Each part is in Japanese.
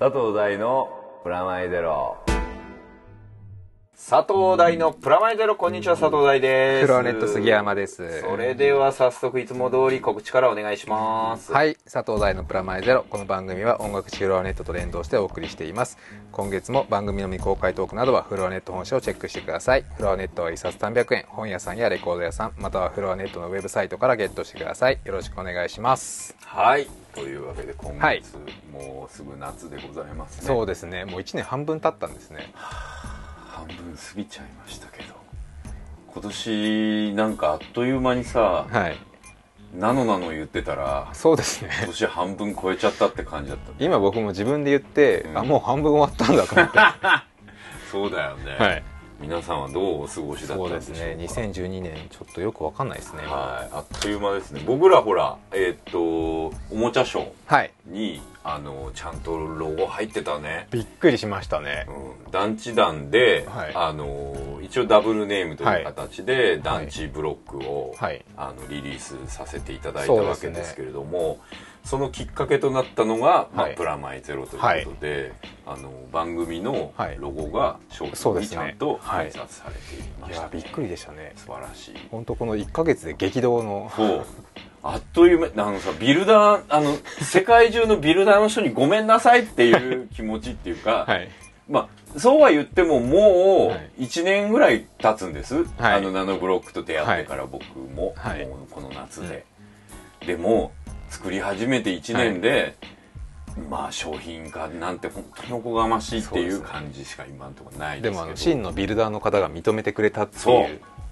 佐藤大のプラマイゼロ。佐藤大のプラマイゼロ、こんにちは、佐藤大です。クローネット杉山です。それでは早速いつも通り告知からお願いします。はい、佐藤大のプラマイゼロ。この番組は音楽誌フロアネットと連動してお送りしています。今月も番組の未公開トークなどはフロアネット本社をチェックしてください。フロアネットは一冊300円、本屋さんやレコード屋さん、またはフロアネットのウェブサイトからゲットしてください。よろしくお願いします。はい、というわけで今月、はい、もうすぐ夏でございますね。そうですね、もう1年半分経ったんですね。半分過ぎちゃいましたけど、今年なんかあっという間にさ、はい、なの言ってたら、そうですね、今年半分超えちゃったって感じだった。今僕も自分で言って、うん、あ、もう半分終わったんだと思ってそうだよね、はい、皆さんはどうお過ごしだったんでしょうか。そうですね、2012年ちょっとよくわかんないですね。はい、あっという間ですね。僕らほらおもちゃショーに、はい、ちゃんとロゴ入ってたね。びっくりしましたね。うん、団地団で、はい、一応ダブルネームという形で、はい、団地ブロックを、はい、リリースさせていただいたわけですけれども、 そのきっかけとなったのが、まあ、はい、プラマイゼロということで、はい、番組のロゴが商品にちゃんと印刷されていました、ね。はい、いや、びっくりでしたね。素晴らしい。本当この1ヶ月で激動の、そうあっという間、さ、ビルダー、世界中のビルダーの人にごめんなさいっていう気持ちっていうか、はい、まあ、そうは言ってももう1年ぐらい経つんです。はい、ナノブロックと出会ってから僕も、はい、もうこの夏で。はい、でも、作り始めて1年で、はい、まあ、商品化なんて本当におこがましいっていう感じしか今のところないですけど。でも、真のビルダーの方が認めてくれたっていう。そう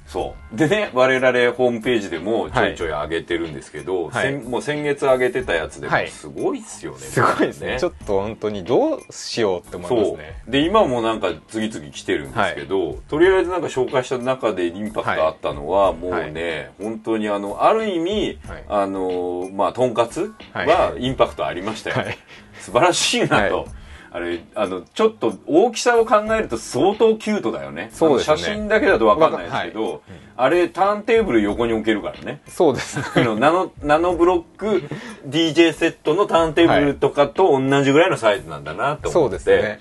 そうでね、我々ホームページでもちょいちょい上げてるんですけど、はい、もう先月上げてたやつでもすごいっすよね、はい、すごいですね。ちょっと本当にどうしようって思いますね。そうで、今もなんか次々来てるんですけど、はい、とりあえずなんか紹介した中でインパクトあったのは、もうね、はい、本当にある意味、はい、まあとんかつはインパクトありましたよ、ね。はい、素晴らしいなと、はい、あれちょっと大きさを考えると相当キュートだよね。そうですね、写真だけだと分かんないですけど、はい、あれターンテーブル横に置けるからね。そうですねナノブロック DJ セットのターンテーブルとかと同じぐらいのサイズなんだなと思って、はい、そうですね、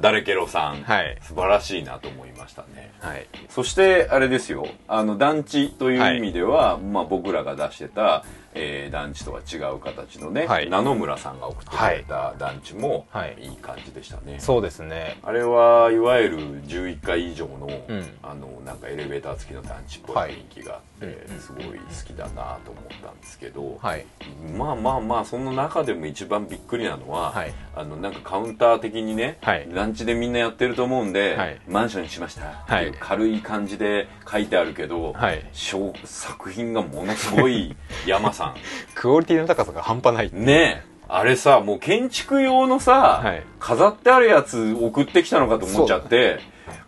ダレケロさん、はい、素晴らしいなと思いましたね。はい、そしてあれですよ、団地という意味では、はい、まあ、僕らが出してた団地とは違う形のね、はい、ナノムラさんが送ってくれた団地もいい感じでしたね。はいはい、そうですね。あれはいわゆる11階以上の、うん、なんかエレベーター付きの団地っぽい雰囲気があって、はい、すごい好きだなと思ったんですけど、はい、まあまあまあ、その中でも一番びっくりなのは、はい、なんかカウンター的にね、はい、団地でみんなやってると思うんで、はい、マンションにしましたっていう軽い感じで書いてあるけど、はい、作品がものすごい山さんクオリティの高さが半端ないね。あれさ、もう建築用のさ、はい、飾ってあるやつ送ってきたのかと思っちゃって、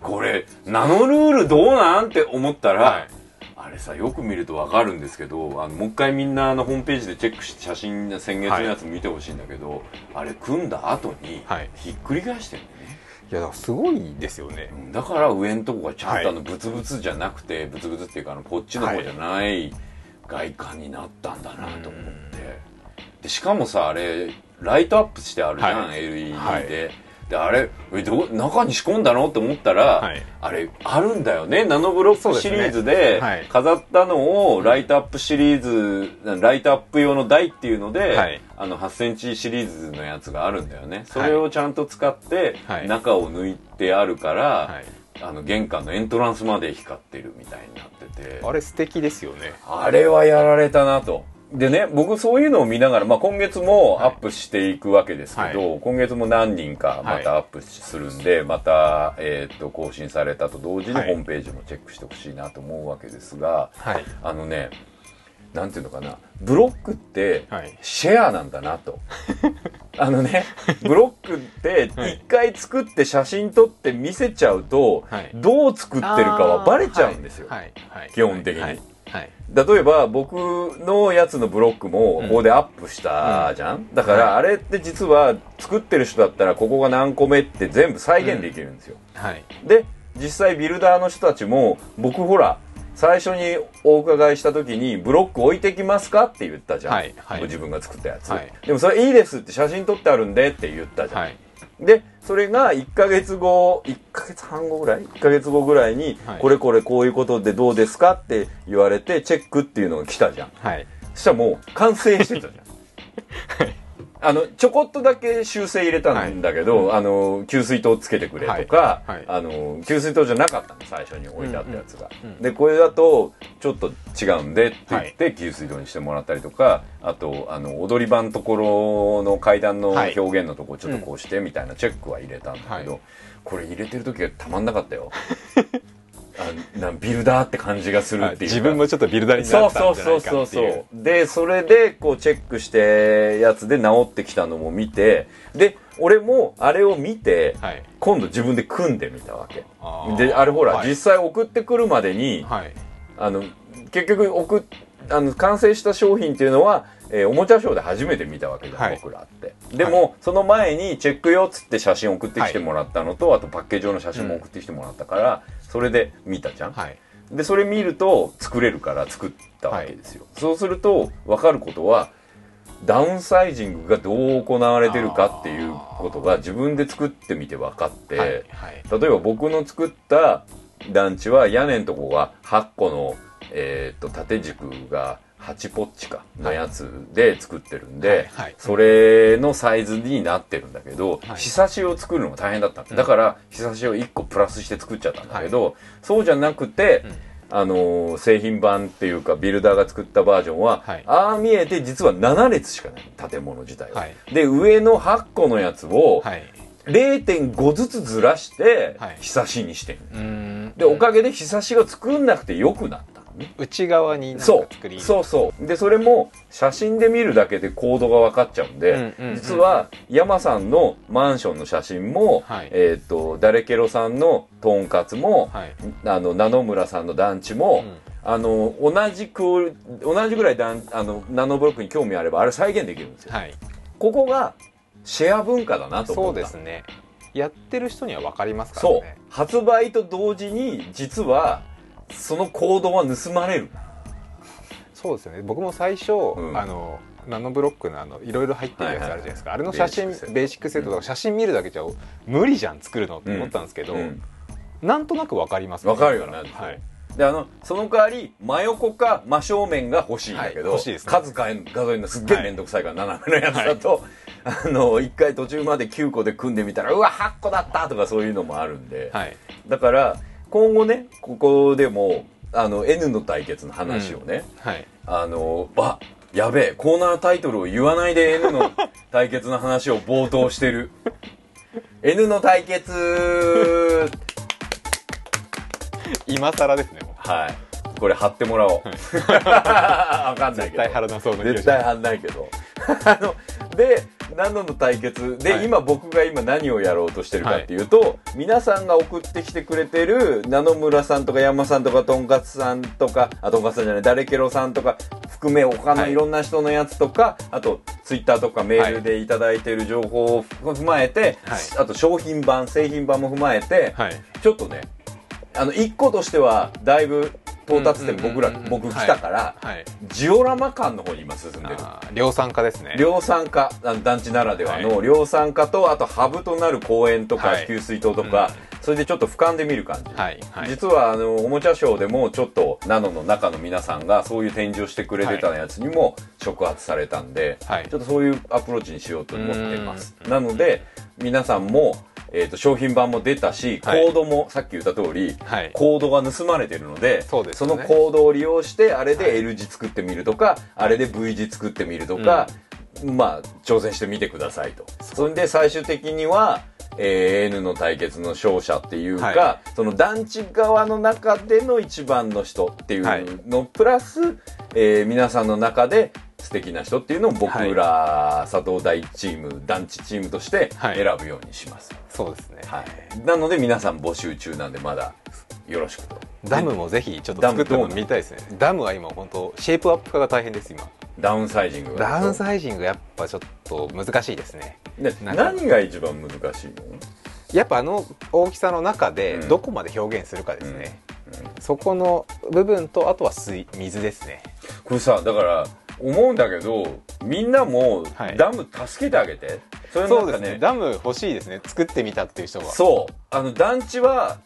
これナノルールどうなんって思ったら、はい、あれさ、よく見ると分かるんですけど、もう一回みんなホームページでチェックして写真、先月のやつ見てほしいんだけど、はい、あれ組んだ後にひっくり返してるんだよね。いや、だからすごいですよね。だから上のとこがちゃんとブツブツじゃなくて、はい、ブツブツっていうかこっちの方じゃない、はい、外観になったんだなと思って、でしかもさ、あれライトアップしてあるじゃん、はい、LED で、はい、であれ中に仕込んだのって思ったら、はい、あれあるんだよね、ナノブロックシリーズで飾ったのをライトアップシリーズ、はい、ライトアップ用の台っていうので、はい、8センチシリーズのやつがあるんだよね。それをちゃんと使って、はい、中を抜いてあるから、はい、玄関のエントランスまで光ってるみたいになってて、あれ素敵ですよね。あれはやられたなと。でね、僕そういうのを見ながら、まあ、今月もアップしていくわけですけど、はい、今月も何人かまたアップするんで、はい、また、更新されたと同時にホームページもチェックしてほしいなと思うわけですが、はい、ね、なんていうのかな、ブロックってシェアなんだなと、はい、ね、ブロックって一回作って写真撮って見せちゃうと、はい、どう作ってるかはバレちゃうんですよ、はいはい、基本的に、はいはい、例えば僕のやつのブロックもここでアップしたじゃん、うん、だからあれって実は作ってる人だったらここが何個目って全部再現できるんですよ、うん、はい、で実際ビルダーの人たちも、僕ほら最初にお伺いした時にブロック置いてきますかって言ったじゃん、はいはい、自分が作ったやつ、はい、でもそれいいですって写真撮ってあるんでって言ったじゃん、はい、でそれが1ヶ月後ぐらいに、はい、これこれこういうことでどうですかって言われてチェックっていうのが来たじゃん、はい、そしたらもう完成してたじゃんはいちょこっとだけ修正入れたんだけど、はい、給水塔つけてくれとか、はいはい、給水塔じゃなかったの最初に置いてあったやつが、うんうん、でこれだとちょっと違うんでって言って、はい、給水塔にしてもらったりとか、あと踊り場のところの階段の表現のところちょっとこうしてみたいなチェックは入れたんだけど、はい、これ入れてる時はたまんなかったよビルダーって感じがするっていうか、自分もちょっとビルダーになったんじゃないかっていう。でそれでこうチェックしてやつで直ってきたのも見て、で俺もあれを見て、はい、今度自分で組んでみたわけで、あれほら、はい、実際送ってくるまでに、はい、結局完成した商品っていうのは、おもちゃショーで初めて見たわけじゃん、はい、僕らって。でも、はい、その前にチェックよっつって写真送ってきてもらったのと、はい、あとパッケージ用の写真も送ってきてもらったから、うん、それで見たじゃん、はい、でそれ見ると作れるから作ったわけですよ、はい、そうすると分かることはダウンサイジングがどう行われてるかっていうことが自分で作ってみて分かって、はいはい、例えば僕の作った団地は屋根のとこが8個の縦軸が8ポッチかのやつで作ってるんで、はいはいはい、それのサイズになってるんだけど、はい、ひさしを作るのが大変だったんで、だからひさしを1個プラスして作っちゃったんだけど、はい、そうじゃなくて、うん、製品版っていうかビルダーが作ったバージョンは、はい、ああ見えて実は7列しかない建物自体は、はい、で上の8個のやつを、はい、0.5 ずつずらしてひさしにしてる、はい、でおかげでひさしが作んなくてよくなった。内側になんか作り、そうでそれも写真で見るだけでコードが分かっちゃうんで、うんうんうん、実は山さんのマンションの写真も、はい、ダレケロさんのトンカツも、はい、ナノムラさんの団地も、うん、同じぐらいナノブロックに興味あればあれ再現できるんですよ、はい、ここがシェア文化だなと思った。そうですね、やってる人には分かりますからね。そう、発売と同時に実はその行動は盗まれる。そうですよね。僕も最初、うん、ナノブロックのいろいろ入ってるやつあるじゃないですか、はいはいはい、あれの写真ベーシックセットとか写真見るだけじゃ無理じゃん作るのって思ったんですけど、うんうん、なんとなく分かりますね。分かるよね、はい、でその代わり真横か真正面が欲しいんだけど、はい、欲しいですね、数えるのすっげえめんどくさいから斜めのやつだと、はい、1回途中まで9個で組んでみたらうわ8個だったとかそういうのもあるんで、はい、だから今後ね、ここでもN の対決の話をね、うん、はい、やべえコーナータイトルを言わないで N の対決の話を冒頭してるN の対決今更ですね、もう、はい、これ貼ってもらおうわかんないけど絶対貼らなそうな気がします。絶対貼んないけどでナノの対決で、はい、僕が今何をやろうとしてるかっていうと、はい、皆さんが送ってきてくれてるナノムラさんとか山さんとかとんかつさんとかとんかつさんじゃないダレケロさんとか含め他のいろんな人のやつとか、はい、あとツイッターとかメールでいただいてる情報を踏まえて、はい、あと商品版製品版も踏まえて、はい、ちょっとね1個としてはだいぶ到達点僕来たから、はいはい、ジオラマ館の方に今進んでる。量産化ですね。量産化、団地ならではの量産化と、あとハブとなる公園とか、はい、給水塔とか、うん、それでちょっと俯瞰で見る感じ、はいはい、実はおもちゃショーでもちょっとナノの中の皆さんがそういう展示をしてくれてたやつにも触発されたんで、はい、ちょっとそういうアプローチにしようと思ってます。なので皆さんも商品版も出たし、コードもさっき言った通り、はい、コードが盗まれてるので、そうですね、そのコードを利用してあれで L 字作ってみるとか、はい、あれで V 字作ってみるとか、うん、まあ挑戦してみてくださいと。それで最終的には、N の対決の勝者っていうか、はい、その団地側の中での一番の人っていうの、はい、プラス、皆さんの中で素敵な人っていうのを僕ら、はい、佐藤大チーム団地チームとして選ぶようにします、はい、そうですね、はい、なので皆さん募集中なんでまだよろしくと。ダムもぜひちょっと作っても見たいですね。ダムは今本当シェイプアップ化が大変です。今ダウンサイジングやっぱちょっと難しいですね。で何が一番難しいの？やっぱ大きさの中でどこまで表現するかですね、うんそこの部分とあとは水ですね。これさだから思うんだけどみんなもダム助けてあげて、はい、そうですね、ダム欲しいですね、作ってみたっていう人は。そう、あの団地は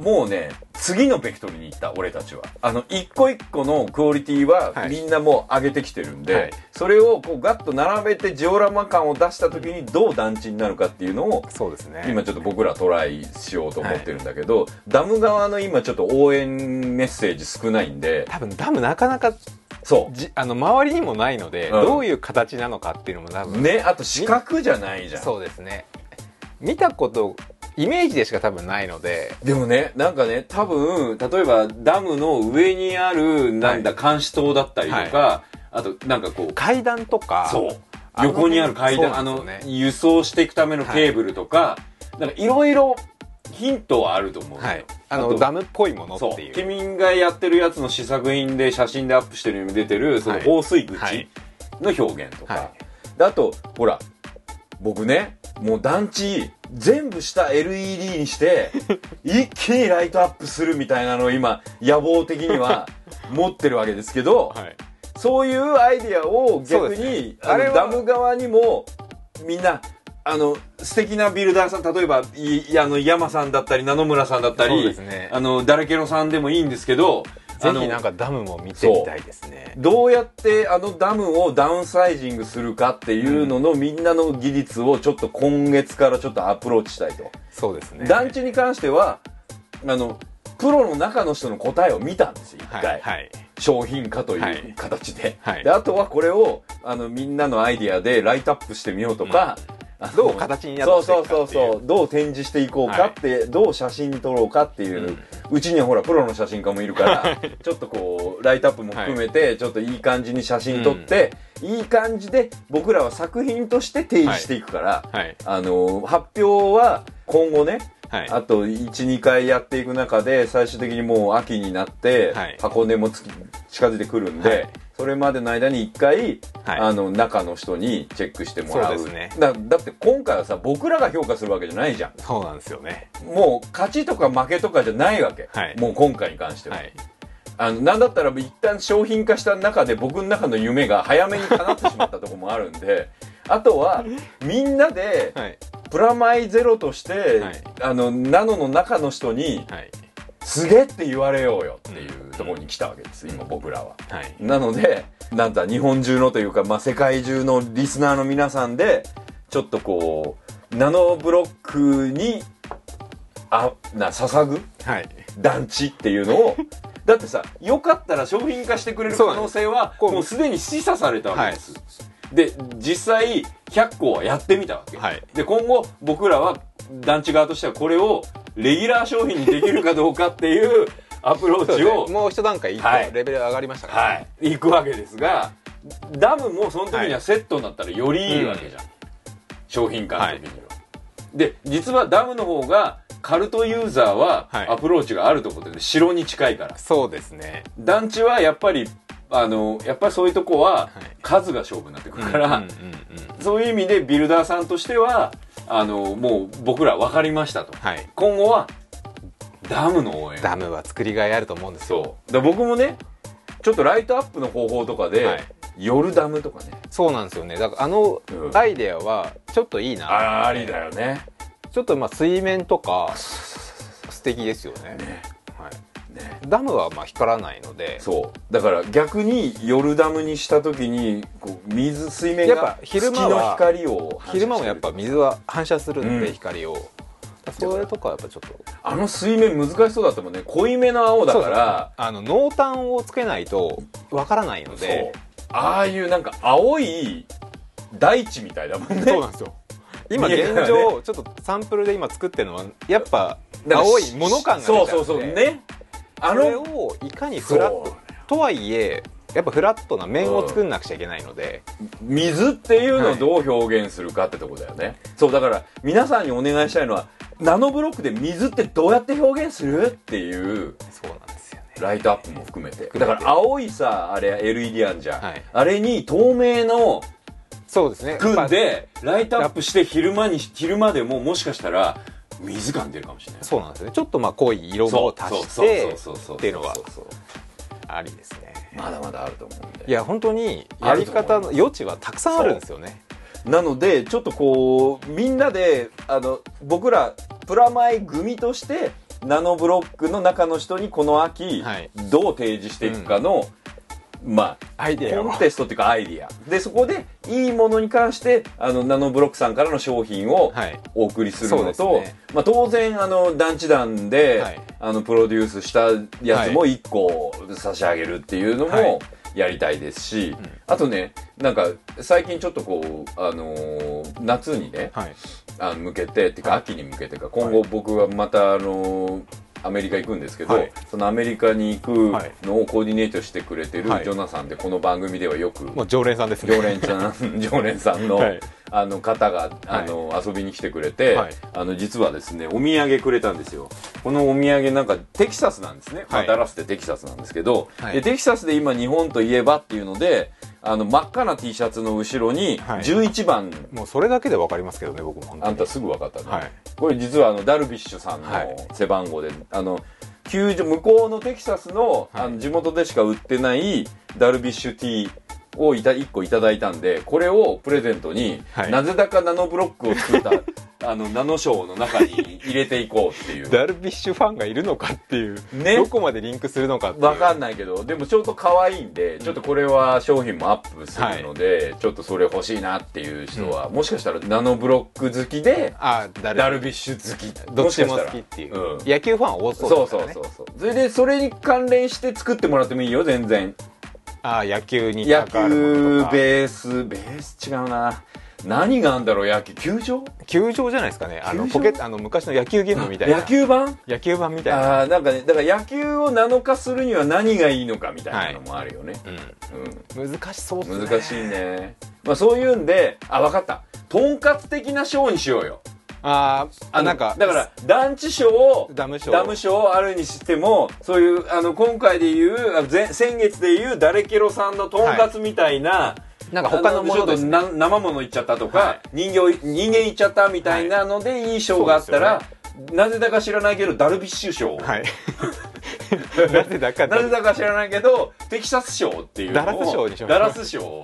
もうね次のベクトルに行った、俺たちはあの一個一個のクオリティはみんなもう上げてきてるんで、はい、それをこうガッと並べてジオラマ感を出した時にどう団地になるかっていうのを、そうですね、今ちょっと僕らトライしようと思ってるんだけど、はい、ダム側の今ちょっと応援メッセージ少ないんで、多分ダムなかなかそうあの周りにもないので、うん、どういう形なのかっていうのも多分ね、あと視覚じゃないじゃん。そうですね、見たことイメージでしか多分ないので。でもねなんかね多分例えばダムの上にあるなんだ、はい、監視塔だったりとか、はい、あとなんかこう階段とか、そう横にある階段、ね、あの輸送していくためのケーブルとか、はい、なんかいろいろヒントはあると思うんですよ、はい、あのダムっぽいものっていう。君がやってるやつの試作品で写真でアップしてるように出てるその放水口の表現とか、はいはい、であとほら僕ねもう団地全部下 LED にして一気にライトアップするみたいなのを今野望的には持ってるわけですけど、はい、そういうアイディアを逆に、ね、あのダム側にもみんなあの素敵なビルダーさん、例えばあの山さんだったり名野村さんだったり、ね、あのダレケロさんでもいいんですけど、ぜひなんかダムも見てみたいですね。どうやってあのダムをダウンサイジングするかっていうのの、うん、みんなの技術をちょっと今月からちょっとアプローチしたいと。そうですね、団地に関してはあのプロの中の人の答えを見たんですよ、一回、はいはい、商品化という形で、はいはい、であとはこれをあのみんなのアイディアでライトアップしてみようとか、うん、どう形になっていくかっていう、そうそうそうそう、どう展示していこうかって、はい、どう写真撮ろうかっていう、うん、うちにはほらプロの写真家もいるからちょっとこうライトアップも含めて、はい、ちょっといい感じに写真撮って、うん、いい感じで僕らは作品として提示していくから、はいはい、発表は今後ね、はい、あと 1,2 回やっていく中で最終的にもう秋になって、はい、箱根も近づいてくるんで、はい、それまでの間に1回、はい、あの中の人にチェックしてもらう。そうですね、だって今回はさ僕らが評価するわけじゃないじゃん。そうなんですよね、もう勝ちとか負けとかじゃないわけ、はい、もう今回に関しては、はい、なんだったら一旦商品化した中で僕の中の夢が早めに叶ってしまったところもあるんであとはみんなでプラマイゼロとして、はい、ナノの中の人に、はい、すげえって言われようよっていうところに来たわけです、うん、今僕らは、はい、なのでなんだ日本中のというか、まあ、世界中のリスナーの皆さんでちょっとこうナノブロックに捧ぐ、はい、団地っていうのをだってさよかったら商品化してくれる可能性はもうすでに示唆されたわけです、はい。で実際100個はやってみたわけ、はい、で今後僕らは団地側としてはこれをレギュラー商品にできるかどうかっていうアプローチを、ね、もう一段階一個レベル上がりましたから、ね、はいはい、いくわけですが、ダムもその時にはセットになったらよりいいわけじゃん、はい、商品化の時には、はい、で実はダムの方がカルトユーザーはアプローチがあるところで、ね、城に近いから。そうですね、団地はやっぱりそういうとこは数が勝負になってくるから、はい、そういう意味でビルダーさんとしてはもう僕ら分かりましたと、はい、今後はダムの応援、ダムは作りがいあると思うんですよ。そうだ、僕もねちょっとライトアップの方法とかで、はい、夜ダムとかね。そうなんですよね、だからアイデアはちょっといいな、ありだよね、ちょっとまあ水面とか素敵ですよね、ね、はい、ね、ダムはまあ光らないので。そうだから逆に夜ダムにした時にこう水面がやっぱ昼間もやっぱ水は反射するので、うん、光を、それとかやっぱちょっと水面難しそうだったもんね、濃いめの青だから、濃淡をつけないとわからないので、ああいうなんか青い大地みたいだもんね。そうなんですよ、今現状ちょっとサンプルで今作ってるのはやっぱ青いもの感が出ちゃうので、そうそうそうね、それをいかにフラットとはいえやっぱフラットな面を作んなくちゃいけないので、うん、水っていうのをどう表現するかってとこだよね、はい、そうだから皆さんにお願いしたいのはナノブロックで水ってどうやって表現するっていう。そうなんですよね、ライトアップも含めて、だから青いさあれ LED あんじゃん、はい、あれに透明のそうですね組んでライトアップして昼間でももしかしたら水感出るかもしれない。そうなんですね。ちょっとまあ濃い色も足してっていうのはありですね。まだまだあると思うんで、いや本当にやり方の余地はたくさんあるんですよね。なのでちょっとこうみんなで僕らプラマイ組としてナノブロックの中の人にこの秋、はい、どう提示していくかの、まあ、アイデアコンテストっていうかアイディアで、そこでいいものに関してナノブロックさんからの商品をお送りするのと、はいねまあ、当然団地団で、はい、プロデュースしたやつも1個差し上げるっていうのもやりたいですし、はい、あとねなんか最近ちょっとこう、夏にね、はい、向けてっていうか秋に向けてか、今後僕はまたアメリカ行くんですけど、はい、そのアメリカに行くのをコーディネートしてくれてるジョナさんで、この番組ではよくもう常連さんですね。常連さんの、はい、方が遊びに来てくれて、はい、実はですねお土産くれたんですよ。このお土産なんかテキサスなんですね、はい、ダラスってテキサスなんですけど、はい、でテキサスで今日本といえばっていうので真っ赤な T シャツの後ろに11番、はい、もうそれだけで分かりますけどね。僕も本当にあんたすぐ分かったね、はい、これ実はダルビッシュさんの背番号で、はい、球場向こうのテキサス の、はい、地元でしか売ってないダルビッシュ Tを1個いただいたんで、これをプレゼントに、はい、なぜだかナノブロックを作ったナノショーの中に入れていこうっていうダルビッシュファンがいるのかっていう、ね、どこまでリンクするのかっていう分かんないけど、でもちょっと可愛いんで、ちょっとこれは商品もアップするので、はい、ちょっとそれ欲しいなっていう人は、うん、もしかしたらナノブロック好きでダルビッシュ好き、どっちも好きっていう、うん、野球ファン多そうですからね。それでそれに関連して作ってもらってもいいよ全然。ああ野球に関わるものとか、野球ベース違うな、何があんだろう、野球球場じゃないですかね。昔の野球ゲームみたいな野球版みたいな、あなんかね、だから野球を7日するには何がいいのかみたいなのもあるよね、はいうんうん、難しそうですね。難しいね、まあ、そういうんで分かった、とんかつ的なショーにしようよ。なんかだから団地賞をダム賞あるにしても、そういう今回でいう先月でいうダレケロさんのとんかつみたいな、はい、なんか他のものです、ね、生ものいっちゃったとか、はい、人間いっちゃったみたいなのでいい賞があったら、はいね、なぜだか知らないけどダルビッシュ賞、はい、なぜだか知らないけどテキサス賞っていうのをダラス賞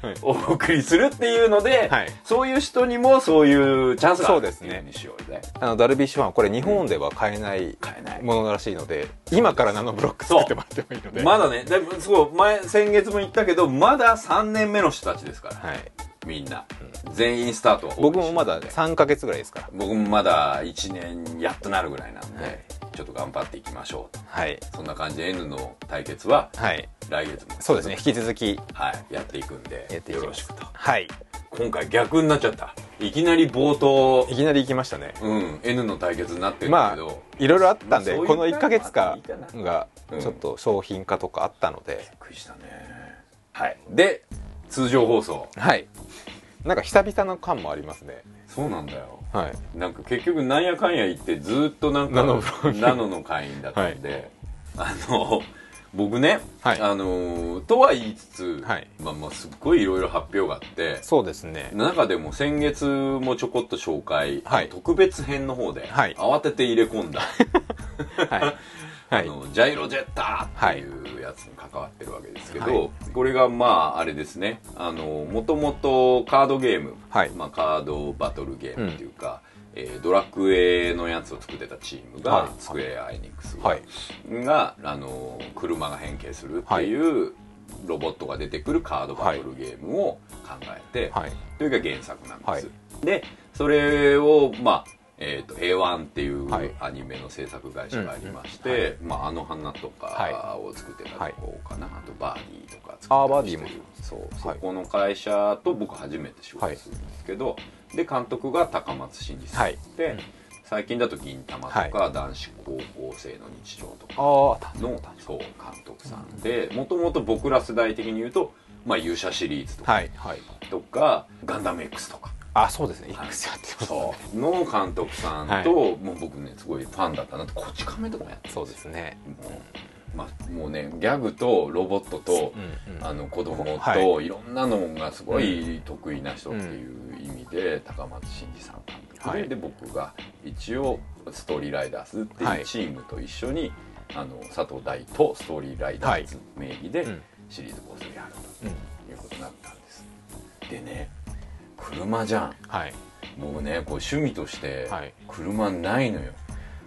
はい、お送りするっていうので、はい、そういう人にもそういうチャンスがあるっていう風にしようね。ダルビッシュファンはこれ日本では買えないものらしいので、今からナノブロック作ってもらってもいいので、まだねだいぶそう前先月も言ったけどまだ3年目の人たちですから、はい、みんな、うん、全員スタートは多いし、僕もまだ3ヶ月ぐらいですから、僕もまだ1年やっとなるぐらいなんで、はい、ちょっと頑張っていきましょうと、はい、そんな感じで N の対決は来月も、はい、そうですね引き続き、はい、やっていくんでよろしくと、はい、今回逆になっちゃった、いきなり冒頭いきなり行きましたね、うん、N の対決になってるけど、まあ、いろいろあったんで、まあ、この1ヶ月間がちょっと商品化とかあったので、うん、びっくりしたね、はい、で通常放送、はい、なんか久々の感もありますね。そうなんだよ、はい、なんか結局なんやかんや言ってずっとなんかナノの会員だったんで、はい、僕ね、はい、とは言いつつ、はい、まあ、すっごいいろいろ発表があって、そうですね、中でも先月もちょこっと紹介、はい、特別編の方で、はい、慌てて入れ込んだ、はいはい、ジャイロジェッターっていうやつに関わってるわけですけど、はい、これがまああれですね、もともとカードゲーム、はいまあ、カードバトルゲームっていうか、うんドラクエのやつを作ってたチームが、はい、スクエア・エニックスが、はい、車が変形するっていう、はい、ロボットが出てくるカードバトルゲームを考えて、はい、というか原作なんです、はい、でそれをまあA1 っていうアニメの制作会社がありまして、はいまあ、花とかを作ってたとこかな、はい、あとバーディーとか作ってたりしてる、はい、そう、はい、そこの会社と僕初めて仕事するんですけど、はい、で監督が高松真司さん、はい、で最近だと銀魂とか、はい、男子高校生の日常とかのそう監督さんで、もともと僕ら世代的に言うと、まあ、勇者シリーズとか、はいはい、とかガンダム X とか、あそうですね、はい、X やってますね、そうの監督さんと、はい、もう僕ねすごいファンだったなってこち亀とかもやってそうですね、まあ、もうねギャグとロボットと、うんうん、子供と、はい、いろんなのがすごい得意な人っていう意味で、うん、高松真司さん監督ですね、はい、で僕が一応ストーリーライダーズっていうチームと一緒に、はい、佐藤大とストーリーライダーズ名義でシリーズ構成をやるということになったんです、うん、でね車じゃん、はい、僕ねこう趣味として車ないのよ、はい、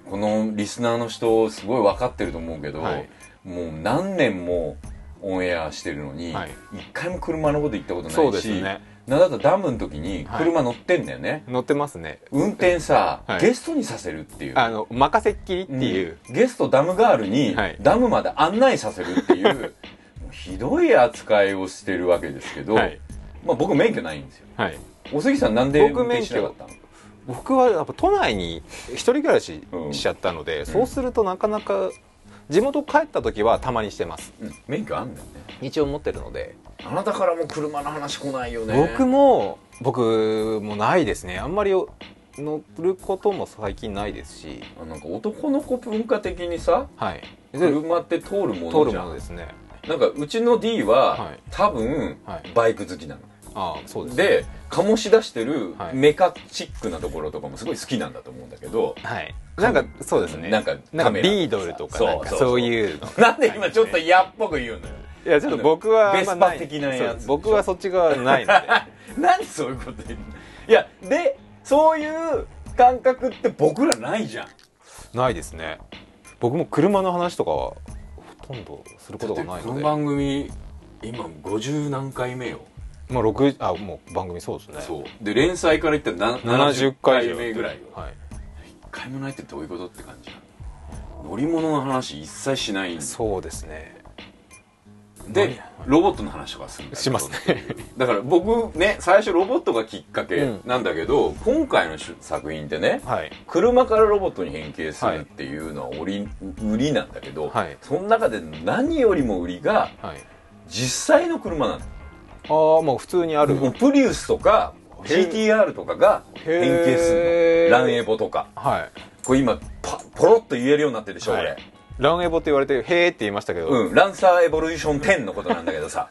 このリスナーの人すごい分かってると思うけど、はい、もう何年もオンエアしてるのに、はい、一回も車のこと言ったことないし、そうですね、なんだったらダムの時に車乗ってんだよね、はい、乗ってますね。運転さ、はい、ゲストにさせるっていう、任せっきりっていう、うん、ゲストダムガールにダムまで案内させるっていう、はい、もうひどい扱いをしてるわけですけど、はい、まあ、僕免許ないんですよ、はい、お杉さんなんで運転しなかったの？僕はやっぱ都内に一人暮らししちゃったので、うん、そうするとなかなか地元帰った時はたまにしてます、うん、免許あんだよね、一応持ってるので。あなたからも車の話来ないよね。僕もないですね。あんまり乗ることも最近ないですし、なんか男の子文化的にさ、はい、車って通るものじゃん。通るものですね。なんかうちの D は、はい、多分、はい、バイク好きなの。ああ、そうですね。で醸し出してるメカチックなところとかもすごい好きなんだと思うんだけど、はい、なんかそうですね、なんかビードルとかなんかそういうの、なんで今ちょっと嫌っぽく言うのよ。いやちょっと僕はベスパ的なやつ、僕はそっち側ないのでなんでそういうこと言うの。いやでそういう感覚って僕らないじゃん。ないですね。僕も車の話とかはほとんどすることがないので。この番組今50何回目よ。まあ、6、あ、もう番組そうですね。そうで連載からいったら70回目ぐらいよ、はい、1回もないってどういうことって感じ。乗り物の話一切しない。そうですね。でロボットの話とかするんだけど、しますねだから僕ね最初ロボットがきっかけなんだけど、うん、今回の作品ってね、はい、車からロボットに変形するっていうのは売りなんだけど、はい、その中で何よりも売りが、はい、実際の車なんだ。あ、もう普通にあるプリウスとか GTR とかが変形するの。ランエボとか、はい、これ今ポロッと言えるようになってるでしょ、はい、俺ランエボって言われて「へー」って言いましたけど、うん、ランサーエボリューション10のことなんだけどさ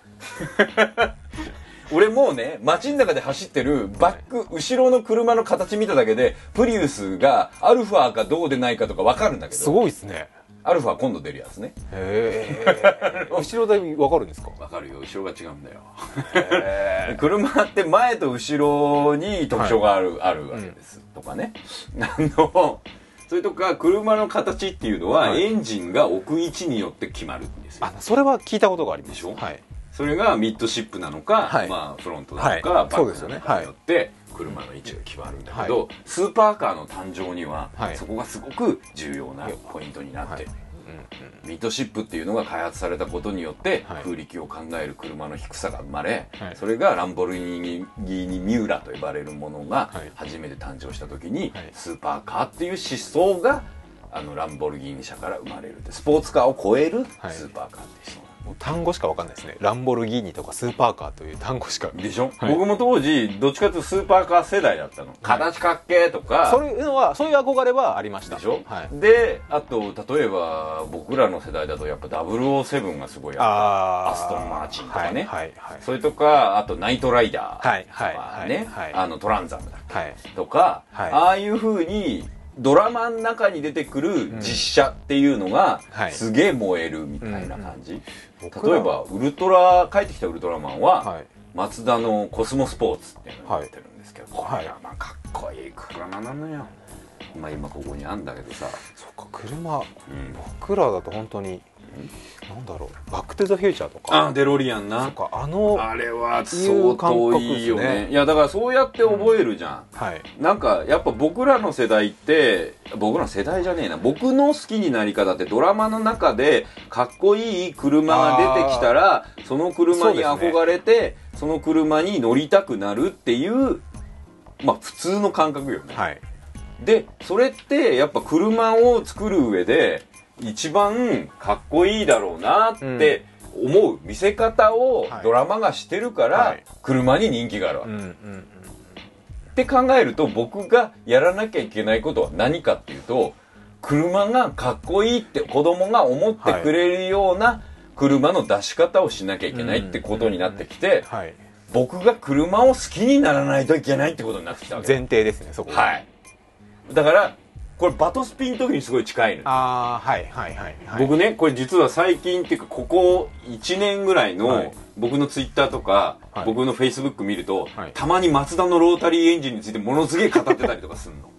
俺もうね街の中で走ってるバック、はい、後ろの車の形見ただけでプリウスがアルファかどうでないかとか分かるんだけど。すごいっすね。アルファ今度出るやつね。へえ後ろだけ分かるんですか？分かるよ。後ろが違うんだよ車って前と後ろに特徴があるわけです、うん、とかねそれとか車の形っていうのは、はい、エンジンが置く位置によって決まるんですよ。あ、それは聞いたことがありますでしょ、はい、それがミッドシップなのか、はい、まあ、フロントなのか、はい、バックなのかによって車の位置が決まるんだけど、はい、スーパーカーの誕生には、はい、そこがすごく重要なポイントになって、はい、うんうん、ミッドシップっていうのが開発されたことによって、はい、空力を考える車の低さが生まれ、はい、それがランボルギーニミューラと呼ばれるものが初めて誕生した時に、はい、スーパーカーっていう思想がランボルギーニ社から生まれるって、スポーツカーを超えるスーパーカーっていう思想。もう単語しか分かんないですね。ランボルギーニとかスーパーカーという単語しか。でしょ、はい、僕も当時どっちかというとスーパーカー世代だったの。形かっけーとか、そういうのは、そういう憧れはありましたでしょ、はい、であと例えば僕らの世代だとやっぱ007がすごいアストンマーチンとかね、はいはいはい、それとかあとナイトライダーとかね、はいはい、トランザムだっけ、はい、とか、はい、ああいう風にドラマの中に出てくる実写っていうのがすげえ燃えるみたいな感じ、うんはいうん、例えば帰ってきたウルトラマンは、はい、マツダのコスモスポーツっていうのをやってるんですけど、はい、これはまあかっこいい車なのよ、まあ、今ここにあるんだけどさ。そっか車、うん、僕らだと本当に何だろう、バック・トゥ・ザ・フューチャーとか、あデロリアンな、そうかあれは相当いいよね。いやだからそうやって覚えるじゃん、うんはい、なんかやっぱ僕らの世代って、僕らの世代じゃねえな、僕の好きになり方ってドラマの中でかっこいい車が出てきたらその車に憧れて その車に乗りたくなるっていうまあ普通の感覚よね、はい、でそれってやっぱ車を作る上で一番かっこいいだろうなって思う見せ方をドラマがしてるから車に人気があるわけ、はいはいうんうん、って考えると僕がやらなきゃいけないことは何かっていうと、車がかっこいいって子供が思ってくれるような車の出し方をしなきゃいけないってことになってきて、僕が車を好きにならないといけないってことになってきたわけ。前提ですねそこは、はい、だからこれバトスピンの時にすごい近いの。ああ、はいはいはい、はい、僕ねこれ実は最近っていうかここ1年ぐらいの僕のツイッターとか、はい、僕のフェイスブック見ると、はい、たまにマツダのロータリーエンジンについてものすげえ語ってたりとかするの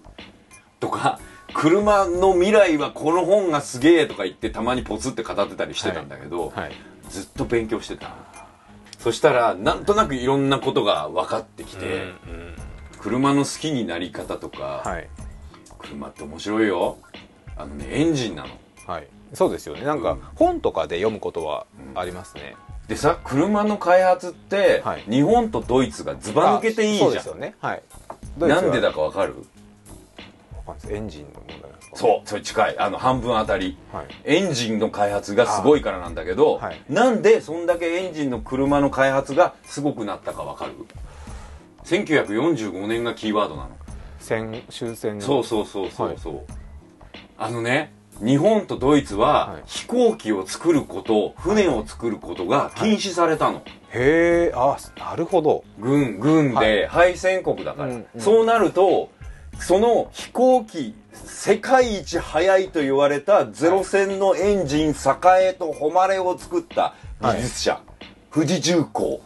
とか車の未来はこの本がすげえとか言ってたまにポツって語ってたりしてたんだけど、はいはい、ずっと勉強してた。そしたらなんとなくいろんなことが分かってきて、うんうん、車の好きになり方とか、はい、車って面白いよ。あのねエンジンなの、はい、そうですよね。なんか本とかで読むことはありますね、うん、でさ車の開発って、はい、日本とドイツがずば抜けていいじゃん。そうですよね、はい、なんでだか分かる？エンジンの問題なんですか？そう、それ近い。あの半分当たり、はい、エンジンの開発がすごいからなんだけど、はい、なんでそんだけエンジンの車の開発がすごくなったかわかる？1945年がキーワードなの。終戦の。そうそうそうそうそう、はい、あのね日本とドイツは飛行機を作ること船を作ることが禁止されたの、はい、へえ、あ、なるほど。軍で敗戦国だから、はい、うんうん、そうなるとその飛行機世界一速いと言われた0戦のエンジン栄と誉れを作った技術者、はい、富士重工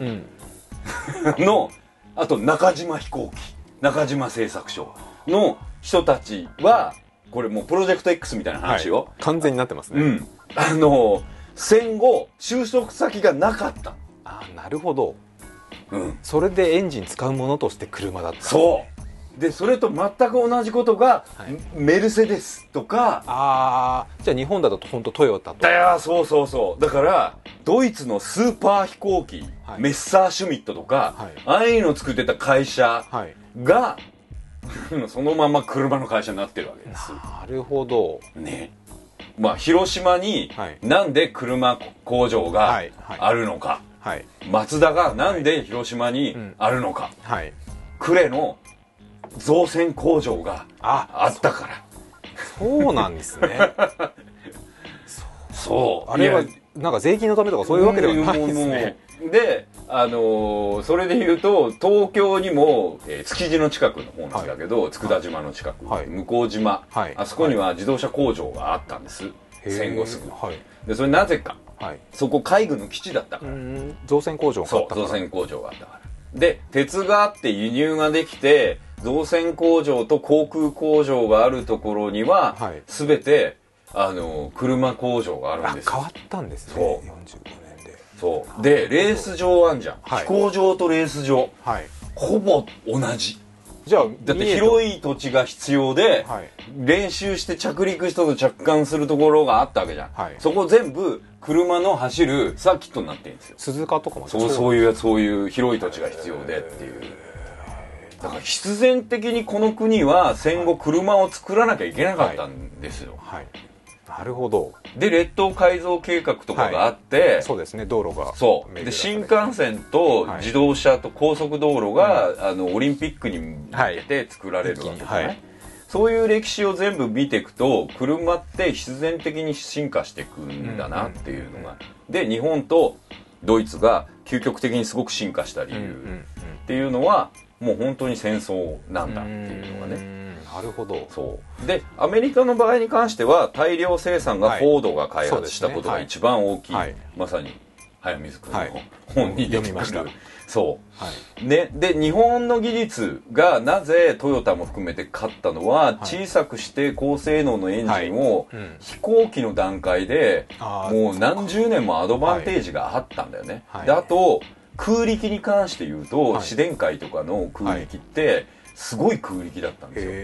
の、うん、あと中島飛行機中島製作所の人たちはこれもうプロジェクト X みたいな話を、はい、完全になってますね、うん、戦後就職先がなかった。あ、なるほど、うん、それでエンジン使うものとして車だった。そうで、それと全く同じことが、はい、メルセデスとか。ああ、じゃあ日本だと本当トヨタとか。いや、そうそうそう。だからドイツのスーパー飛行機、はい、メッサーシュミットとか、はい、ああいうのを作ってた会社が、はい、そのまま車の会社になってるわけです。なるほどね。まあ広島になんで車工場があるのか、はいはい、マツダがなんで広島にあるのか、はい、呉、はい、の造船工場があったから。そうなんですねそうあれはなんか税金のためとかそういうわけではないですね。で、それでいうと東京にも、築地の近くの方なんだけど、はい、佃島の近く、はい、向島、はい、あそこには自動車工場があったんです、はい、戦後すぐ、はい、でそれなぜか、はい、そこ海軍の基地だったから、うん、造船工場があったから。そう、造船工場があったから。で鉄があって輸入ができて造船工場と航空工場があるところには、はい、全て車工場があるんです。変わったんですね。そう45年で。そうでレース場あんじゃん、はい、飛行場とレース場、はい、ほぼ同じ。じゃあだって広い土地が必要で、はい、練習して着陸したと着艦するところがあったわけじゃん、はい、そこ全部車の走るサーキットになってるんですよ。鈴鹿とかもそういう広い土地が必要でっていう。だから必然的にこの国は戦後車を作らなきゃいけなかったんですよ、はいはい、なるほど。で列島改造計画とかがあって、はい、そうですね、道路が、そうで新幹線と自動車と高速道路が、はい、オリンピックに向けて作られるわけですね、はいはい、そういう歴史を全部見ていくと車って必然的に進化していくんだなっていうのが、で日本とドイツが究極的にすごく進化した理由っていうのはもう本当に戦争なんだっていうのがね。なるほど。そうでアメリカの場合に関しては大量生産がフォードが開発したことが一番大きい、はいね、はい、まさに早水君の本に出てくる、はい、読みました。そう、はいね、で日本の技術がなぜトヨタも含めて勝ったのは、はい、小さくして高性能のエンジンを飛行機の段階で、はい、うん、もう何十年もアドバンテージがあったんだよね、はい、であと空力に関して言うと、はい、自然界とかの空力ってすごい空力だったんですよ、はい、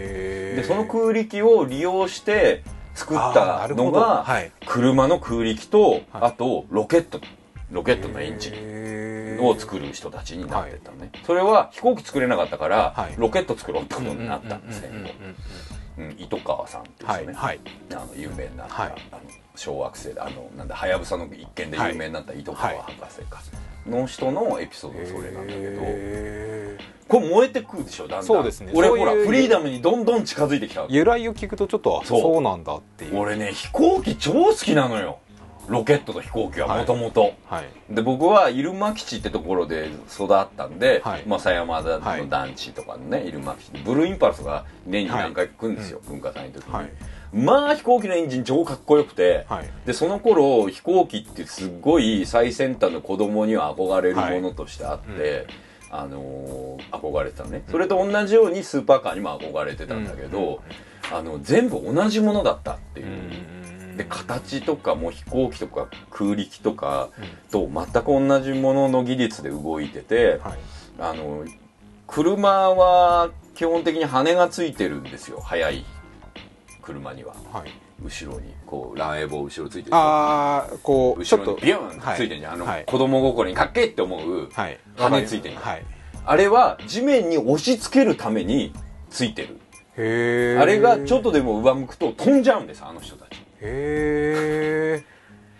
でその空力を利用して作ったのが、はい、車の空力とあとロケットのエンジンを作る人たちになってったのね、はい、それは飛行機作れなかったから、はい、ロケット作ろうってことになったんですね、糸川さんっていうね、はい、有名になった、はい、小惑星でなんだはやぶさの一件で有名になった糸川博士か、はいの人のエピソードそれなんだけど、これ燃えてくるでしょだんだん。そうですね。俺ほらフリーダムにどんどん近づいてきた。由来を聞くとちょっとそうなんだっていう。俺ね飛行機超好きなのよ。ロケットと飛行機はもともとで、僕は入間基地ってところで育ったんで、狭山田の団地とかね、入間基地、ブルーインパルスが年に何回来るんですよ、文化祭の時に。まあ飛行機のエンジン超かっこよくて、でその頃飛行機ってすごい最先端の子供には憧れるものとしてあって。憧れてたね。それと同じようにスーパーカーにも憧れてたんだけど、全部同じものだったっていう。で形とかも飛行機とか空力とかと全く同じものの技術で動いてて、車は基本的に羽がついてるんですよ、速い車には。後ろにこうランエボ後ろついてる、ああこう後ろにビューンってついてるじゃん、子供心にかっけえって思う羽ついてる、あれは地面に押し付けるためについてる。へえ。あれがちょっとでも上向くと飛んじゃうんです、あの人たち。へえ。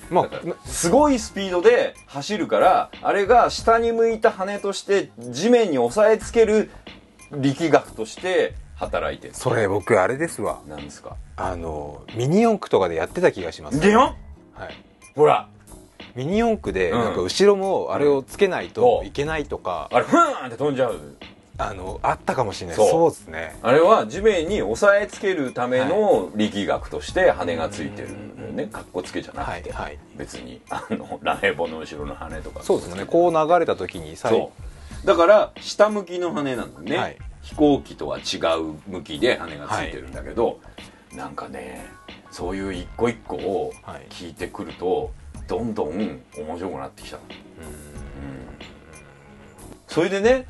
まあすごいスピードで走るから、あれが下に向いた羽として地面に押さえつける力学として働いてる。それ僕あれですわ。なんですか？ミニ四駆とかでやってた気がします。でよ。はい。ほら。ミニ四駆でなんか後ろもあれをつけないといけないとか。あれふーんって飛んじゃう。あったかもしれない。そうですね。あれは地面に押さえつけるための力学として羽がついてるんだよね。かっこつけじゃなくて。はい。別にラヘボの後ろの羽とか。そうですね。こう流れた時にそう。だから下向きの羽なんだね。はい。飛行機とは違う向きで羽がついてるんだけど、なんかね、そういう一個一個を聞いてくると、どんどん面白くなってきた。それでね、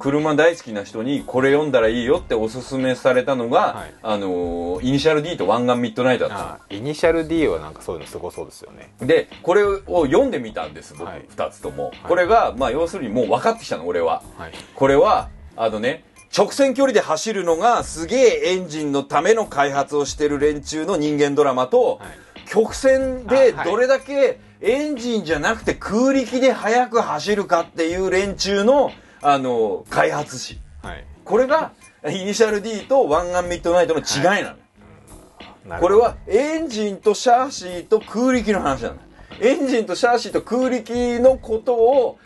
車大好きな人にこれ読んだらいいよっておすすめされたのが、イニシャル D と湾岸ミッドナイトだった。イニシャル D はなんかそういうのすごそうですよね。で、これを読んでみたんです、僕2つとも。これが、まあ要するにもう分かってきたの、俺は。これは、直線距離で走るのがすげえエンジンのための開発をしてる連中の人間ドラマと、曲線でどれだけエンジンじゃなくて空力で速く走るかっていう連中の、開発史。これがイニシャル D と湾岸ミッドナイトの違いなの。これはエンジンとシャーシーと空力の話なの。エンジンとシャーシーと空力のことを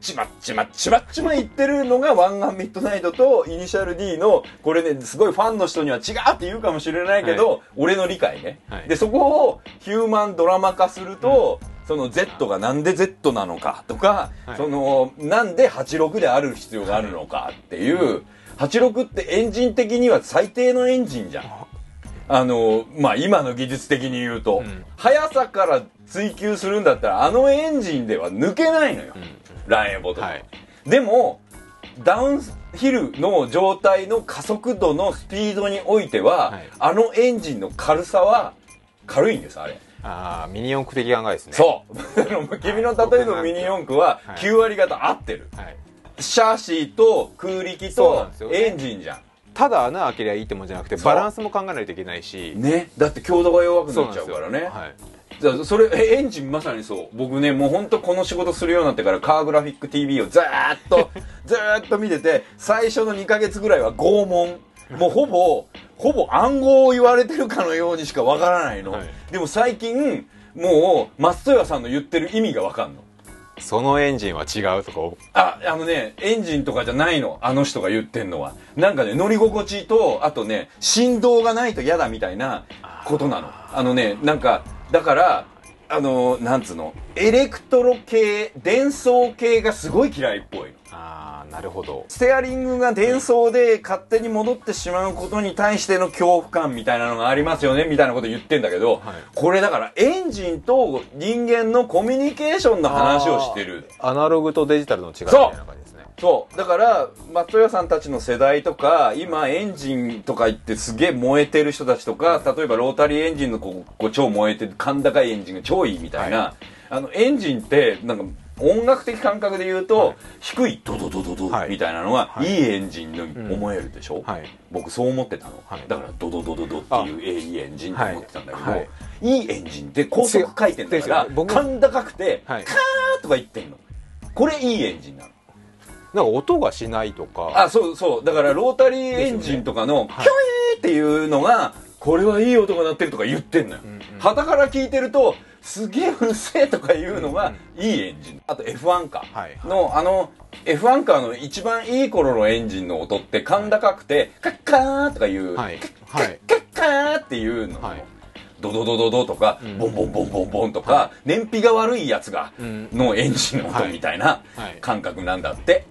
ちまっちまっちまっちま言ってるのが湾岸ミッドナイトとイニシャル D の、これね、すごいファンの人には違うって言うかもしれないけど、俺の理解ね、でそこをヒューマンドラマ化すると、その Z がなんで Z なのかとか、そのなんで86である必要があるのかっていう、86ってエンジン的には最低のエンジンじゃん。まあ、今の技術的に言うと、速さから追求するんだったらあのエンジンでは抜けないのよ、ランエボとか。でもダウンヒルの状態の加速度のスピードにおいては、あのエンジンの軽さは軽いんです、あれ。ああ、ミニ四駆的考えですね。そう君の例えのミニ四駆は9割方合ってる、シャーシーと空力とエンジンじゃん。ただ穴開けりゃいいってもんじゃなくて、バランスも考えないといけないしね。だって強度が弱くなっちゃうからね。それエンジンまさにそう。僕ね、もうほんとこの仕事するようになってからカーグラフィック TV をずーっと見てて、最初の2ヶ月ぐらいは拷問、もうほぼ暗号を言われてるかのようにしかわからないの、でも最近もう松任谷さんの言ってる意味がわかんの。そのエンジンは違うとか、あのねエンジンとかじゃないの、あの人が言ってんのは。なんかね、乗り心地と、あとね、振動がないと嫌だみたいなことなの。なんかだからなんつうの、エレクトロ系、電装系がすごい嫌いっぽいの。ああ、なるほど。ステアリングが電装で勝手に戻ってしまうことに対しての恐怖感みたいなのがありますよねみたいなこと言ってんだけど、これだからエンジンと人間のコミュニケーションの話をしてる。アナログとデジタルの違いみたいな感じですね。そうだから松任谷さんたちの世代とか、今エンジンとか言ってすげえ燃えてる人たちとか、例えばロータリーエンジンのこう超燃えてる、甲高いエンジンが超いいみたいな、エンジンってなんか音楽的感覚で言うと、低いドドドドドみたいなのが、いいエンジンに思えるでしょ、僕そう思ってたの、だからドドドドドっていういいエンジンって思ってたんだけど、いいエンジンって高速回転だから甲高くてカーとか言ってんの。これいいエンジンなの。なんか音がしないとか。あ、そうそう。だからロータリーエンジンとかの、キョイーっていうのが、これはいい音が鳴ってるとか言ってんのよ。傍から聞いてると、すげえうるせえとかいうのがいいエンジン。あと F1 カーのあの F1 カーの一番いい頃のエンジンの音って甲高くてカッカーとかいうカッカーっていうのをドドドドドとかボンボンボンボンボンとか燃費が悪いやつがのエンジンの音みたいな感覚なんだって。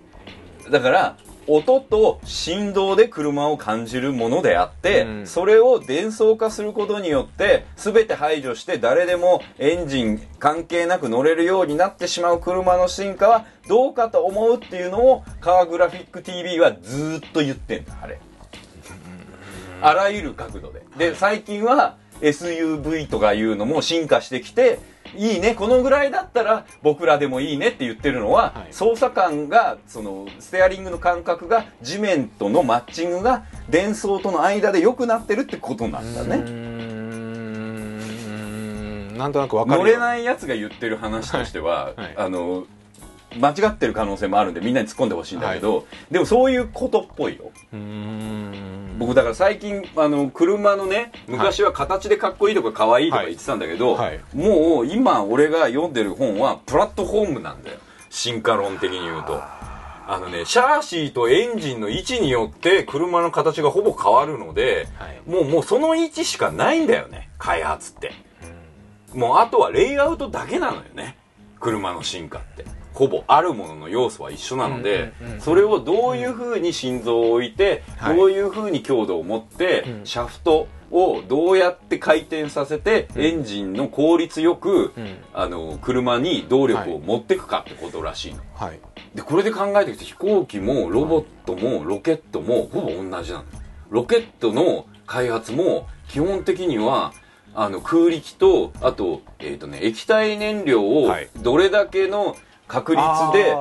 だから音と振動で車を感じるものであって、うん、それを伝送化することによって全て排除して誰でもエンジン関係なく乗れるようになってしまう車の進化はどうかと思うっていうのをカーグラフィック TV はずっと言ってんだあれ、うん、あらゆる角度で。で最近は SUV とかいうのも進化してきていいねこのぐらいだったら僕らでもいいねって言ってるのは、はい、操作感がそのステアリングの感覚が地面とのマッチングが電装との間で良くなってるってことなんだね。なんとなく分かる。乗れないやつが言ってる話としては、はいはい、間違ってる可能性もあるんでみんなに突っ込んでほしいんだけど、はい、でもそういうことっぽいよ。僕だから最近車のね昔は形でかっこいいとかかわいいとか言ってたんだけど、はいはい、もう今俺が読んでる本はプラットフォームなんだよ進化論的に言うと。ねシャーシーとエンジンの位置によって車の形がほぼ変わるので、はい、もうその位置しかないんだよね開発って。もうあとはレイアウトだけなのよね車の進化って。ほぼあるものの要素は一緒なので、それをどういうふうに心臓を置いて、はい、どういうふうに強度を持って、うん、シャフトをどうやって回転させて、うん、エンジンの効率よく、うん、車に動力を持ってくかってことらしいの、はい、でこれで考えてきて飛行機もロボットもロケットもほぼ同じなの。ロケットの開発も基本的には空力とあと、液体燃料をどれだけの、はい確率で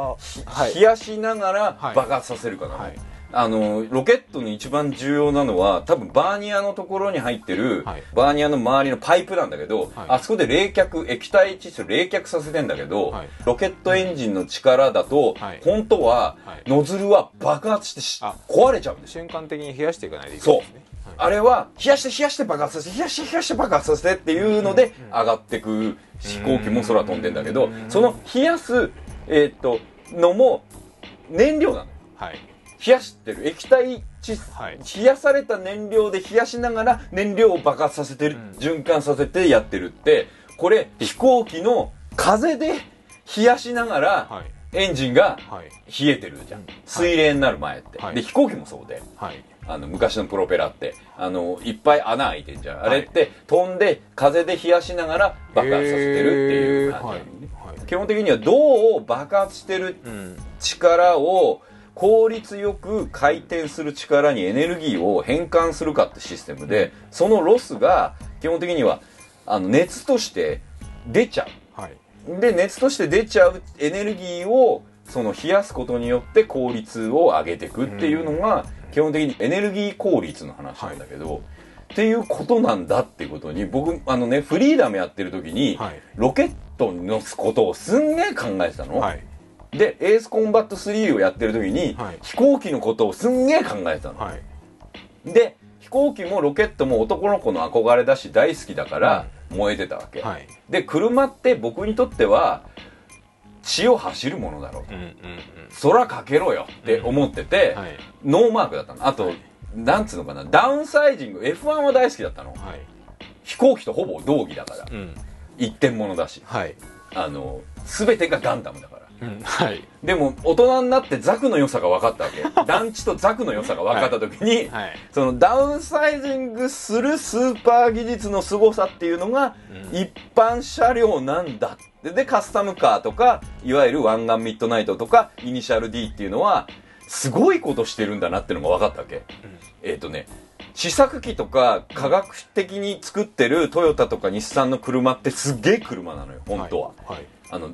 冷やしながら爆発させるかな、はいはい、ロケットに一番重要なのは多分バーニアのところに入ってる、はい、バーニアの周りのパイプなんだけど、はい、あそこで冷却液体窒素冷却させてんだけど、はい、ロケットエンジンの力だと、はい、本当は、はい、ノズルは爆発して壊れちゃうんです。瞬間的に冷やしていかないといけないですね。そう、はい、あれは冷やして爆発させて冷やして冷やして爆発させてっていうので上がってく飛行機も空飛んでんだけど、その冷やす、のも燃料なの、はい、冷やしてる液体冷やされた燃料で冷やしながら燃料を爆発させてる、循環させてやってるって。これ飛行機の風で冷やしながらエンジンが冷えてるじゃん、水冷になる前って、はい、で飛行機もそうで、はい昔のプロペラっていっぱい穴開いてんじゃん、はい、あれって飛んで風で冷やしながら爆発させてるっていう感じ、はいはい、基本的にはどう爆発してる力を効率よく回転する力にエネルギーを変換するかってシステムで、そのロスが基本的には熱として出ちゃう、はい、で熱として出ちゃうエネルギーをその冷やすことによって効率を上げていくっていうのが、基本的にエネルギー効率の話なんだけど、はい、っていうことなんだっていうことに僕ねフリーダムやってる時に、はい、ロケットに乗すことをすんげえ考えてたの、はい、でエースコンバット3をやってる時に、はい、飛行機のことをすんげえ考えてたの、はい、で飛行機もロケットも男の子の憧れだし大好きだから燃えてたわけ、はい、で車って僕にとっては地を走るものだろうと、空かけろよって思ってて、はい、ノーマークだったの。あと、はい、なんつうのかなダウンサイジング F1 は大好きだったの、はい、飛行機とほぼ同義だから、うん、一点物だし、はい、全てがガンダムだから、うんはい、でも大人になってザクの良さが分かったわけ団地とザクの良さが分かった時に、はいはい、そのダウンサイジングするスーパー技術の凄さっていうのが一般車両なんだって、うんでカスタムカーとかいわゆるワンガンミッドナイトとかイニシャル D っていうのはすごいことしてるんだなっていうのが分かったわけ、うん、試作機とか科学的に作ってるトヨタとか日産の車ってすげえ車なのよ本当は、はいはい、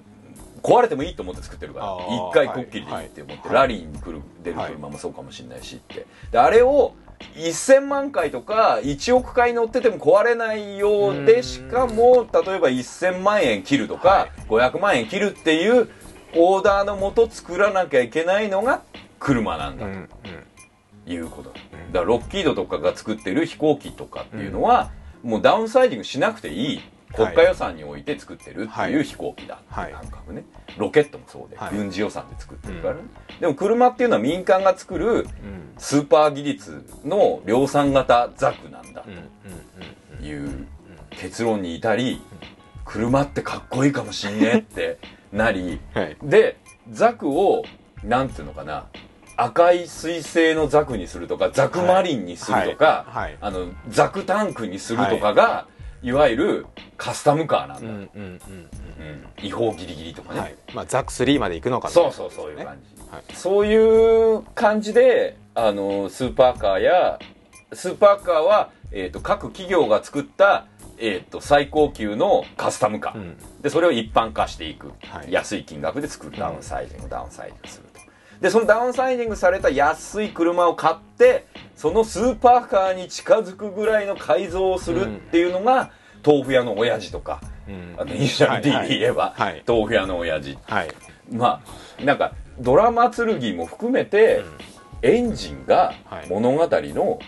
壊れてもいいと思って作ってるから一回こっきりでいいって思って、はい、ラリーに出る車もそうかもしれないしってであれを1000万回とか1億回乗ってても壊れないようでしかも例えば1000万円切るとか500万円切るっていうオーダーのもと作らなきゃいけないのが車なんだということだからロッキードとかが作ってる飛行機とかっていうのはもうダウンサイジングしなくていい国家予算において作ってるっていう飛行機だっていう感覚ね。ロケットもそうで、軍事予算で作ってるからね。でも車っていうのは民間が作るスーパー技術の量産型ザクなんだという結論に至り、車ってかっこいいかもしんねえってなり、でザクをなんていうのかな、赤い水星のザクにするとか、ザクマリンにするとか、ザクタンクにするとかがいわゆるカスタムカーなんだ。違法ギリギリとかね、ザク3まで行くのかな。そうそう、そういう感じ。そういう感じでスーパーカーや、スーパーカーは各企業が作った最高級のカスタムカーで、それを一般化していく、安い金額で作る、ダウンサイジング、ダウンサイジングすると。でそのダウンサイジングされた安い車を買って、そのスーパーカーに近づくぐらいの改造をするっていうのが、豆腐屋の親父とか、イニシャル D で言えば豆腐屋の親父、まあなんかドラマ剣も含めて、エンジンが物語の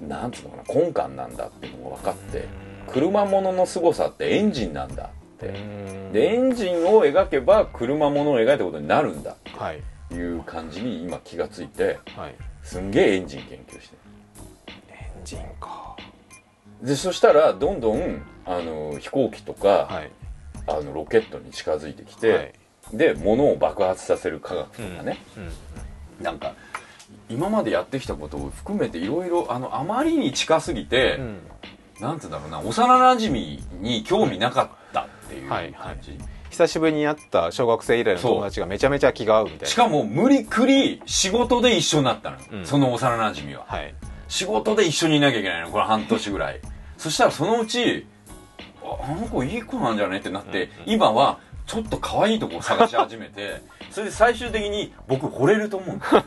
なんつうのかな、根幹なんだっていうのが分かって、車ものの凄さってエンジンなんだって、でエンジンを描けば車ものを描いたことになるんだいう感じに今気がついて、すんげえエンジン研究してる。エンジンか。でそしたらどんどん飛行機とか、ロケットに近づいてきて、で物を爆発させる科学とかね、なんか今までやってきたことを含めていろいろ、あまりに近すぎて、なんていうんだろうな、幼なじみに興味なかったっていう感じ。久しぶりに会った小学生以来の友達がめちゃめちゃ気が合うみたいな。しかも無理くり仕事で一緒になったの、その幼なじみは、仕事で一緒にいなきゃいけないの、これ半年ぐらい。そしたらそのうち、あの子いい子なんじゃねってなって、今はちょっと可愛いとこを探し始めてそれで最終的に僕惚れると思うんですよ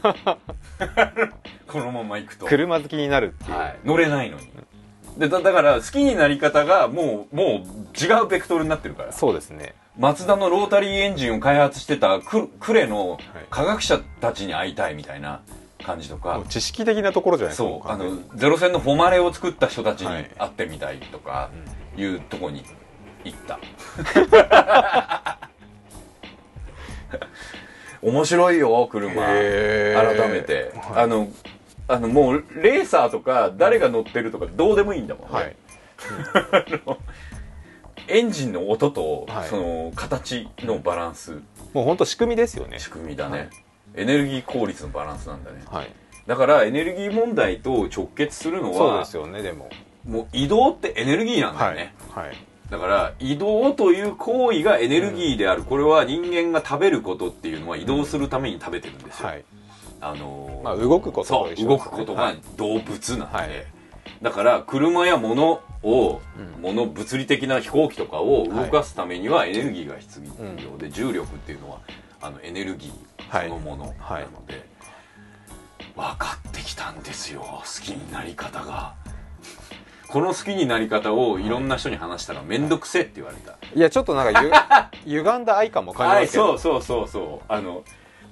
このまま行くと車好きになるっていう、乗れないのに。でだから好きになり方がもう違うベクトルになってるから。そうですね。マツダのロータリーエンジンを開発してた呉の科学者たちに会いたいみたいな感じとか、知識的なところじゃないですか。そう、007のフォマレを作った人たちに会ってみたいとかいうとこに行った面白いよ車、改めて、もうレーサーとか誰が乗ってるとかどうでもいいんだもんね、エンジンの音とその形のバランス、もう本当仕組みですよね。仕組みだね、エネルギー効率のバランスなんだね、だからエネルギー問題と直結するのはそうですよね。でももう移動ってエネルギーなんだよね、だから移動という行為がエネルギーである、これは人間が食べることっていうのは移動するために食べてるんですよ、動くことと一緒ですね。そう、動くことが動物なんで、だから車や物を、物理的な飛行機とかを動かすためにはエネルギーが必要で、重力っていうのはエネルギーそのものなので、分かってきたんですよ、好きになり方が。この好きになり方をいろんな人に話したらめんどくせえって言われた。いやちょっとなんか歪んだ愛感も感じますけど、そうそうそうそう、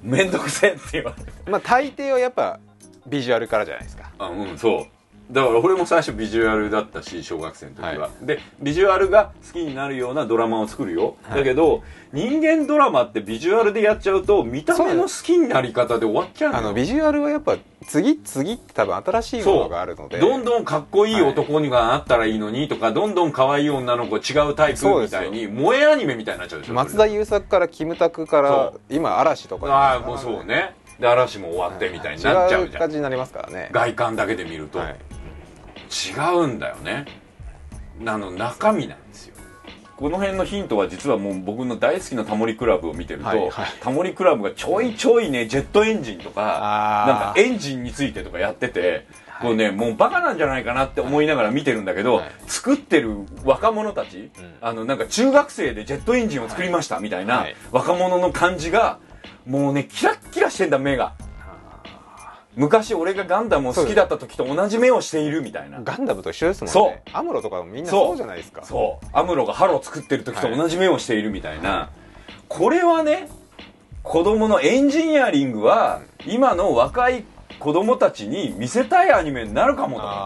めんどくせえって言われた。まあ大抵はやっぱビジュアルからじゃないですか。そうだから俺も最初ビジュアルだったし、小学生の時は、でビジュアルが好きになるようなドラマを作るよ、だけど人間ドラマってビジュアルでやっちゃうと見た目の好きになり方で終わっちゃうの。ビジュアルはやっぱ次って多分新しいものがあるので、どんどんかっこいい男にはなったらいいのにとか、どんどん可愛い女の子違うタイプみたいに萌えアニメみたいになっちゃうでしょ。松田優作からキムタクから今嵐とか、ああもうそうね、で嵐も終わってみたいになっちゃうじゃん。違う感じになりますからね、外観だけで見ると、違うんだよね、中身なんですよ。この辺のヒントは実はもう僕の大好きな「タモリ倶楽部」を見てると、タモリ倶楽部がちょいちょいね、ジェットエンジンとかなんかエンジンについてとかやってて、こうね、もうバカなんじゃないかなって思いながら見てるんだけど、作ってる若者たち、なんか中学生でジェットエンジンを作りましたみたいな若者の感じがもうね、キラッキラしてんだ、目が。昔俺がガンダムを好きだった時と同じ目をしているみたいな。ガンダムと一緒ですもんね。そう。アムロとかもみんなそうじゃないですか。そう。アムロがハロ作ってる時と同じ目をしているみたいな。これはね、子供のエンジニアリングは今の若い子供たちに見せたいアニメになるかもと思った。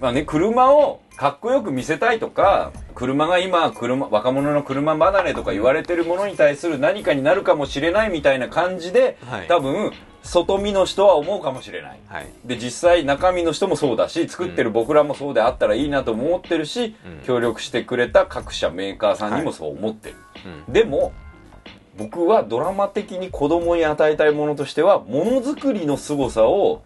まあね、車をかっこよく見せたいとか、車が今若者の車離れとか言われてるものに対する何かになるかもしれないみたいな感じで、はい、多分外見の人は思うかもしれない、はい、で実際中身の人もそうだし、作ってる僕らもそうであったらいいなと思ってるし、うん、協力してくれた各社メーカーさんにもそう思ってる、はい、でも僕はドラマ的に子供に与えたいものとしては、ものづくりの凄さを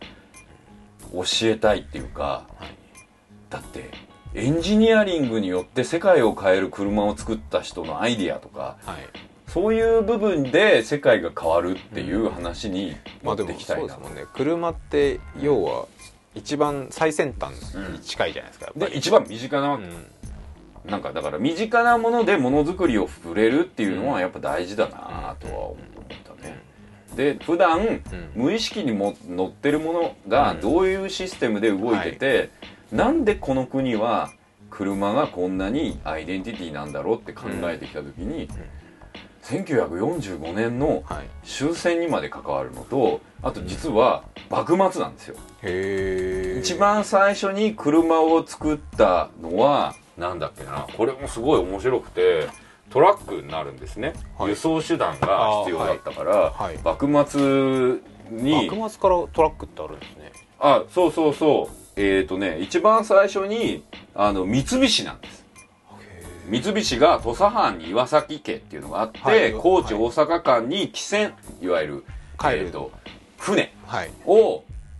教えたいっていうか、はい、だってエンジニアリングによって世界を変える車を作った人のアイディアとか、はい、そういう部分で世界が変わるっていう話に持ってきたいな。車って要は一番最先端に近いじゃないですか、で一番身近な、なんかだから身近なものでものづくりを触れるっていうのはやっぱ大事だなとは思ったね。で普段無意識にも乗ってるものがどういうシステムで動いてて、はい、なんでこの国は車がこんなにアイデンティティなんだろうって考えてきた時に、1945年の終戦にまで関わるのと、あと実は幕末なんですよ。へー。一番最初に車を作ったのはなんだっけな、これもすごい面白くて、トラックになるんですね、はい、輸送手段が必要だったから、はいはい、幕末に幕末からトラックってあるんですね。あ、そうそうそう、一番最初に三菱なんです。三菱が土佐藩に岩崎家っていうのがあって、はい、高知大阪間に汽船、いわゆる船を、はい、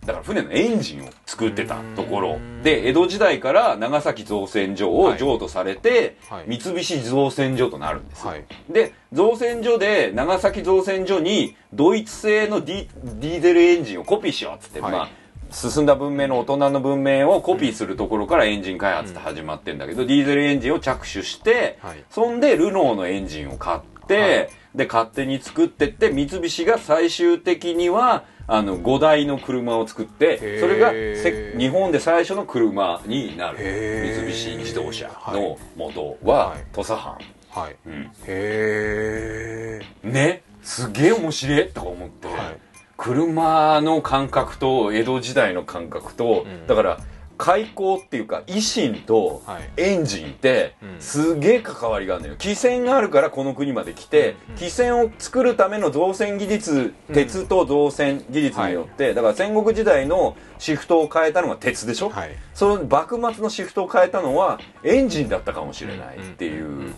だから船のエンジンを作ってたところで、江戸時代から長崎造船所を譲渡されて、はい、三菱造船所となるんです、はい、で造船所で長崎造船所にドイツ製のディーゼルエンジンをコピーしようっつって、はい、まあ進んだ文明の大人の文明をコピーするところからエンジン開発って始まってんだけど、ディーゼルエンジンを着手して、はい、そんでルノーのエンジンを買って、はい、で勝手に作ってって、三菱が最終的には5台の車を作って、それが日本で最初の車になる。三菱自動車の元は土佐藩、はい、うん、へえね、すげえ面白いとか思って、はい、車の感覚と江戸時代の感覚と、うん、だから開港っていうか維新とエンジンってすげえ関わりがあるのよ。汽船があるからこの国まで来て、汽船を作るための造船技術、鉄と造船技術によって、はい、だから戦国時代のシフトを変えたのは鉄でしょ、はい、その幕末のシフトを変えたのはエンジンだったかもしれないっていう、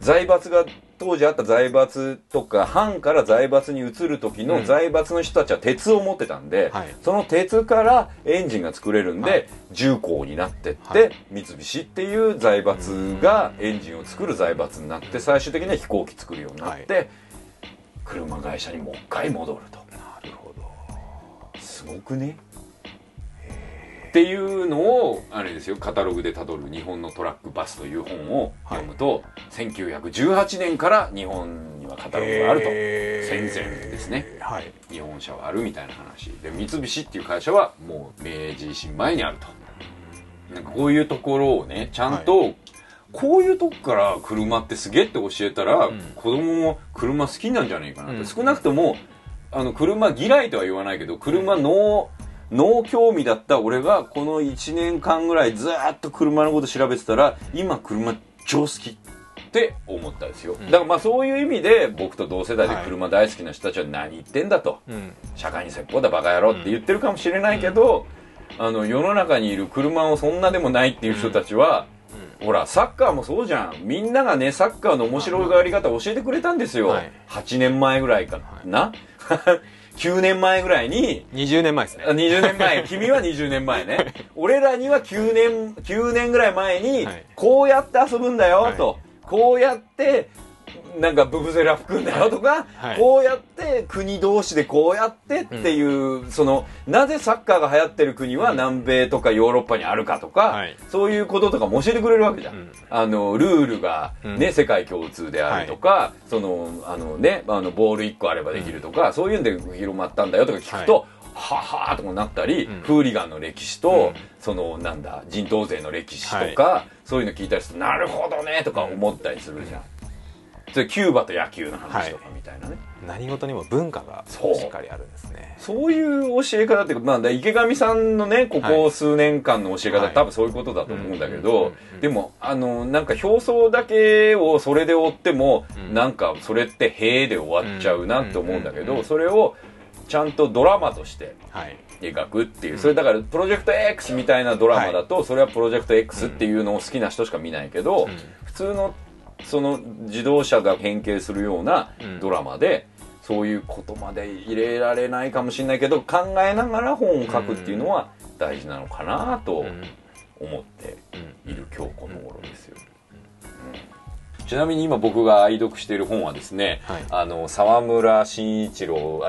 財閥が当時あった財閥とか、藩から財閥に移る時の財閥の人たちは鉄を持ってたんで、うん、はい、その鉄からエンジンが作れるんで、はい、重工になってって、はい、三菱っていう財閥がエンジンを作る財閥になって、最終的には飛行機作るようになって、はい、車会社にもう一回戻ると。なるほど、すごくねっていうのを、あれですよ、カタログでたどる日本のトラックバスという本を読むと、はい、1918年から日本にはカタログがあると、戦前ですね、はい、日本車はあるみたいな話で、三菱っていう会社はもう明治維新前にあると。なんかこういうところをね、ちゃんと、はい、こういうとこから車ってすげえって教えたら、うん、子供も車好きなんじゃないかなって、うん、少なくとも車嫌いとは言わないけど、車の、うん、脳興味だった俺がこの1年間ぐらいずーっと車のこと調べてたら、今車超好きって思ったんですよ、うん、だからまあそういう意味で僕と同世代で車大好きな人たちは何言ってんだと、うん、社会に説法だバカ野郎って言ってるかもしれないけど、うん、世の中にいる車をそんなでもないっていう人たちは、うんうん、ほらサッカーもそうじゃん。みんながね、サッカーの面白がり方教えてくれたんですよ、はい、8年前ぐらいかな、はい9年前ぐらいに、20年前ですね、20年前君は20年前ね俺らには9年ぐらい前に、はい、こうやって遊ぶんだよと、はい、こうやってなんかブブゼラ吹くんだよとか、はい、こうやって国同士でこうやってっていう、うん、そのなぜサッカーが流行ってる国は南米とかヨーロッパにあるかとか、はい、そういうこととかも教えてくれるわけじゃん、うん、ルールが、ね、うん、世界共通であるとか、はい、そのね、ボール1個あればできるとか、うん、そういうんで広まったんだよとか聞くと、はい、ははーともなったり、うん、フーリガンの歴史と、うん、そのなんだ人頭税の歴史とか、はい、そういうの聞いたりするとなるほどねとか思ったりするじゃん、うん、キューバと野球の話とかみたいなね、はい、何事にも文化がしっかりあるんですね。そういう教え方ってことなんだ。池上さんのねここ数年間の教え方、はい、多分そういうことだと思うんだけど、でもなんか表層だけをそれで追っても、うん、なんかそれってへーで終わっちゃうなって思うんだけど、それをちゃんとドラマとして描くっていう、はい、それだからプロジェクト X みたいなドラマだと、はい、それはプロジェクト X っていうのを好きな人しか見ないけど、うん、普通のその自動車が変形するようなドラマで、うん、そういうことまで入れられないかもしれないけど考えながら本を書くっていうのは大事なのかなと思っている今日この頃ですよ。ちなみに今僕が愛読している本はですね、はい、沢村慎太郎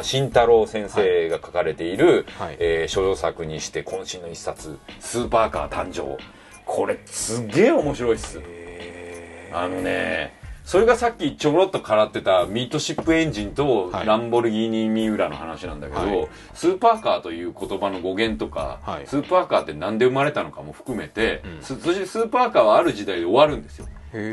先生が書かれている、はい、書評作にして渾身の一冊「スーパーカー誕生」。これすげえ面白いっす。それがさっきちょろっとからってたミートシップエンジンとランボルギーニミウラの話なんだけど、はい、スーパーカーという言葉の語源とか、はい、スーパーカーってなんで生まれたのかも含めて、うん、そしてスーパーカーはある時代で終わるんですよ。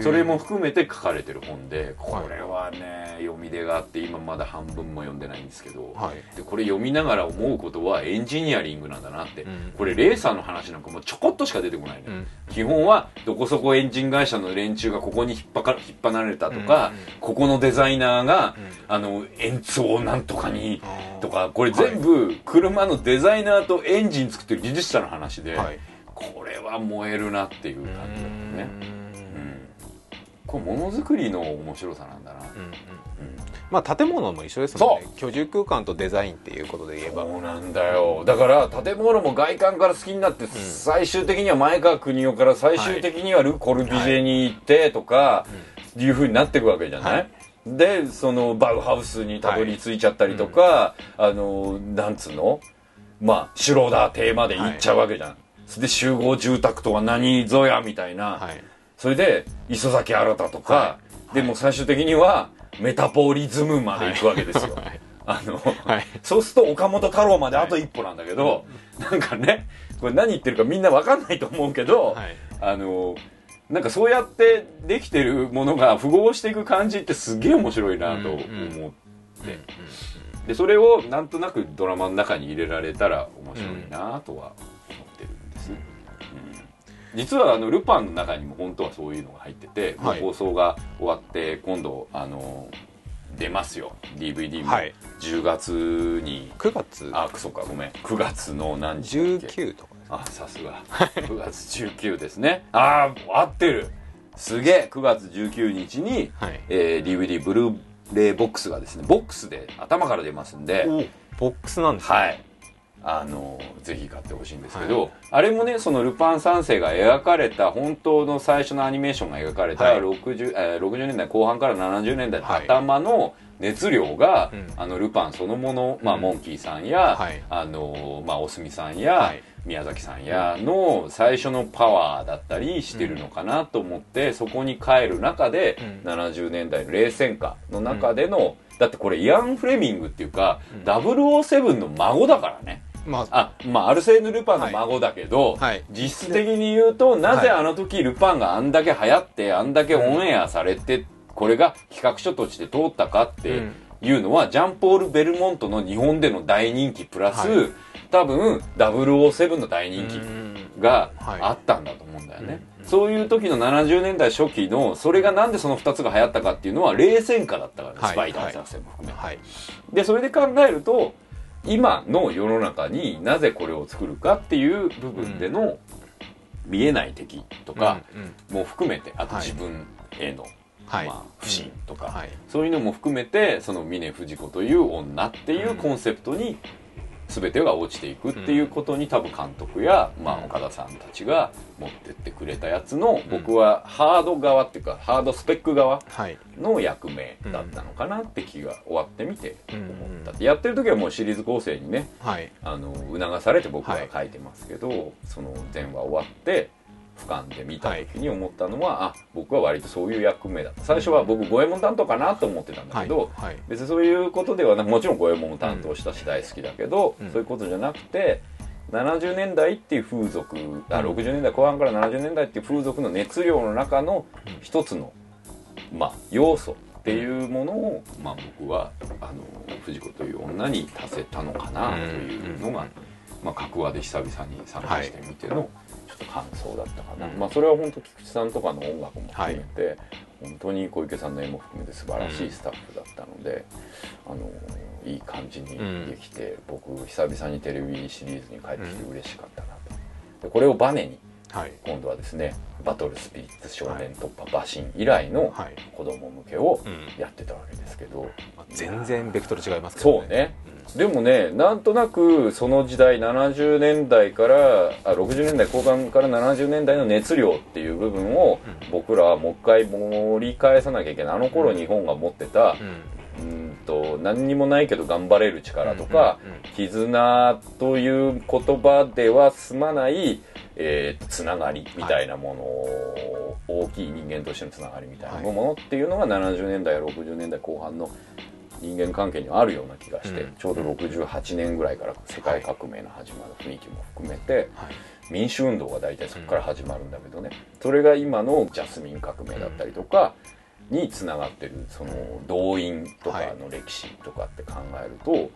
それも含めて書かれてる本で、これはね読み手があって今まだ半分も読んでないんですけど、はい、でこれ読みながら思うことはエンジニアリングなんだなって、うん、これレーサーの話なんかもうちょこっとしか出てこないね、うん、基本はどこそこエンジン会社の連中がここに引っ張られたとか、うん、ここのデザイナーが、うん、円筒なんとかにとか、これ全部車のデザイナーとエンジン作ってる技術者の話で、はい、これは燃えるなっていう感じだったね。ものづくりの面白さなんだな。まあ建物も一緒ですもんね。居住空間とデザインっていうことで言えばそうなんだよ。だから建物も外観から好きになって、うん、最終的には前川邦夫から最終的にはル・コルビュジェに行ってとかいう風になっていくわけじゃない、はい、でそのバウハウスにたどり着いちゃったりとか、はい、なんつうのまあシュローダー邸まで行っちゃうわけじゃん、はい、で集合住宅とは何ぞやみたいな、はい、それで磯崎新とか、はい、でも最終的にはメタポリズムまでいくわけですよ、はい、はい、そうすると岡本太郎まであと一歩なんだけど、はい、なんかねこれ何言ってるかみんな分かんないと思うけど、はい、なんかそうやってできてるものが符合していく感じってすげえ面白いなと思って、でそれをなんとなくドラマの中に入れられたら面白いなとは思ってるんですね。実はルパンの中にも本当はそういうのが入ってて、はい、放送が終わって今度出ますよ DVD も、はい、10月に9月あそうかごめん9月の何日19とかです、ね、あさすが9月19ですねああ合ってるすげえ9月19日に、はい、DVD ブルーレイボックスがですねボックスで頭から出ますんでボックスなんですね、はい、ぜひ買ってほしいんですけど、はい、あれもねそのルパン三世が描かれた本当の最初のアニメーションが描かれた、はい、60年代後半から70年代の頭の熱量が、はい、ルパンそのもの、まあ、モンキーさんや、はい、まあ、おすみさんや、はい、宮崎さんやの最初のパワーだったりしてるのかなと思って、うん、そこに帰る中で、うん、70年代の冷戦下の中での、うん、だってこれイアン・フレミングっていうか、うん、007の孫だからね。まあ、アルセーヌ・ルパンの孫だけど、はいはい、実質的に言うとなぜあの時ルパンがあんだけ流行ってあんだけオンエアされて、うん、これが企画書として通ったかっていうのは、うん、ジャンポール・ベルモントの日本での大人気プラス、はい、多分007の大人気があったんだと思うんだよね、はい、そういう時の70年代初期のそれがなんでその2つが流行ったかっていうのは冷戦下だったから、ね、はい、スパイダー作戦も含め、はい、でそれで考えると今の世の中になぜこれを作るかっていう部分での見えない敵とかも含めて、あと自分へのまあ不信とかそういうのも含めて、その峰不二子という女っていうコンセプトに全てが落ちていくっていうことに、多分監督やまあ岡田さんたちが持ってってくれたやつの、僕はハード側っていうかハードスペック側の役目だったのかなって気が終わってみて思ったって、やってる時はもうシリーズ構成にね、促されて僕は書いてますけど、その前話終わって俯瞰で見た時に思ったのは、あ、僕は割とそういう役目だった。最初は僕五右衛門担当かなと思ってたんだけど、はいはい、別にそういうことではなく、もちろん五右衛門も担当したし大好きだけど、うん、そういうことじゃなくて、70年代っていう風俗、60年代後半から70年代っていう風俗の熱量の中の一つの、まあ、要素っていうものを、まあ、僕は藤子という女に足せたのかなというのが、まあ、各話で久々に参加してみてのちょっと感想だったかな、はい、まあ、それは本当菊池さんとかの音楽も含めて、はい、本当に小池さんの絵も含めて素晴らしいスタッフだったので、いい感じにできて、僕久々にテレビシリーズに帰ってきて嬉しかったなと。でこれをバネに今度はですね、バトルスピリッツ少年突破馬神以来の子供向けをやってたわけですけど、全然ベクトル違いますけどね。そうね、うん、でもね、なんとなくその時代70年代から60年代後半から70年代の熱量っていう部分を僕らはもう一回盛り返さなきゃいけない。あの頃日本が持ってた、何にもないけど頑張れる力とか、絆という言葉では済まないつながりみたいなものを、大きい人間としてのつながりみたいなものっていうのが70年代や60年代後半の人間関係にあるような気がして、ちょうど68年ぐらいから世界革命の始まる雰囲気も含めて、民主運動が大体そこから始まるんだけどね、それが今のジャスミン革命だったりとかにつながってる。その動員とかの歴史とかって考えると、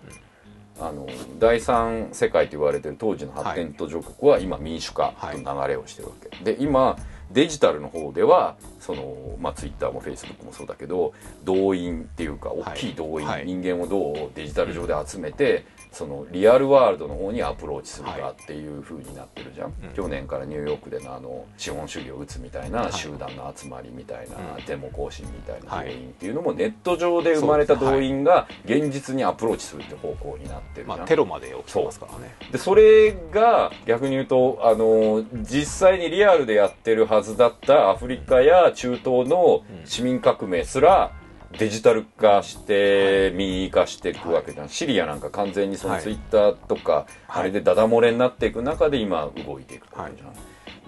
第三世界と言われてる当時の発展途上国は今民主化の流れをしてるわけ、で今デジタルの方ではその、まあ、Twitter も Facebook もそうだけど、動員っていうか大きい動員、人間をどうデジタル上で集めて、そのリアルワールドの方にアプローチするかっていう風になってるじゃん、去年からニューヨークでの資本主義を打つみたいな集団の集まりみたいな、デモ行進みたいな動員っていうのも、ネット上で生まれた動員が現実にアプローチするって方向になってるじゃん、まあ、テロまで起きてますからね。でそれが逆に言うと、実際にリアルでやってるはずだったアフリカや中東の市民革命すらデジタル化して民意化していくわけじゃん。シリアなんか完全にそのツイッターとかあれでダダ漏れになっていく中で今動いていくわけじゃん。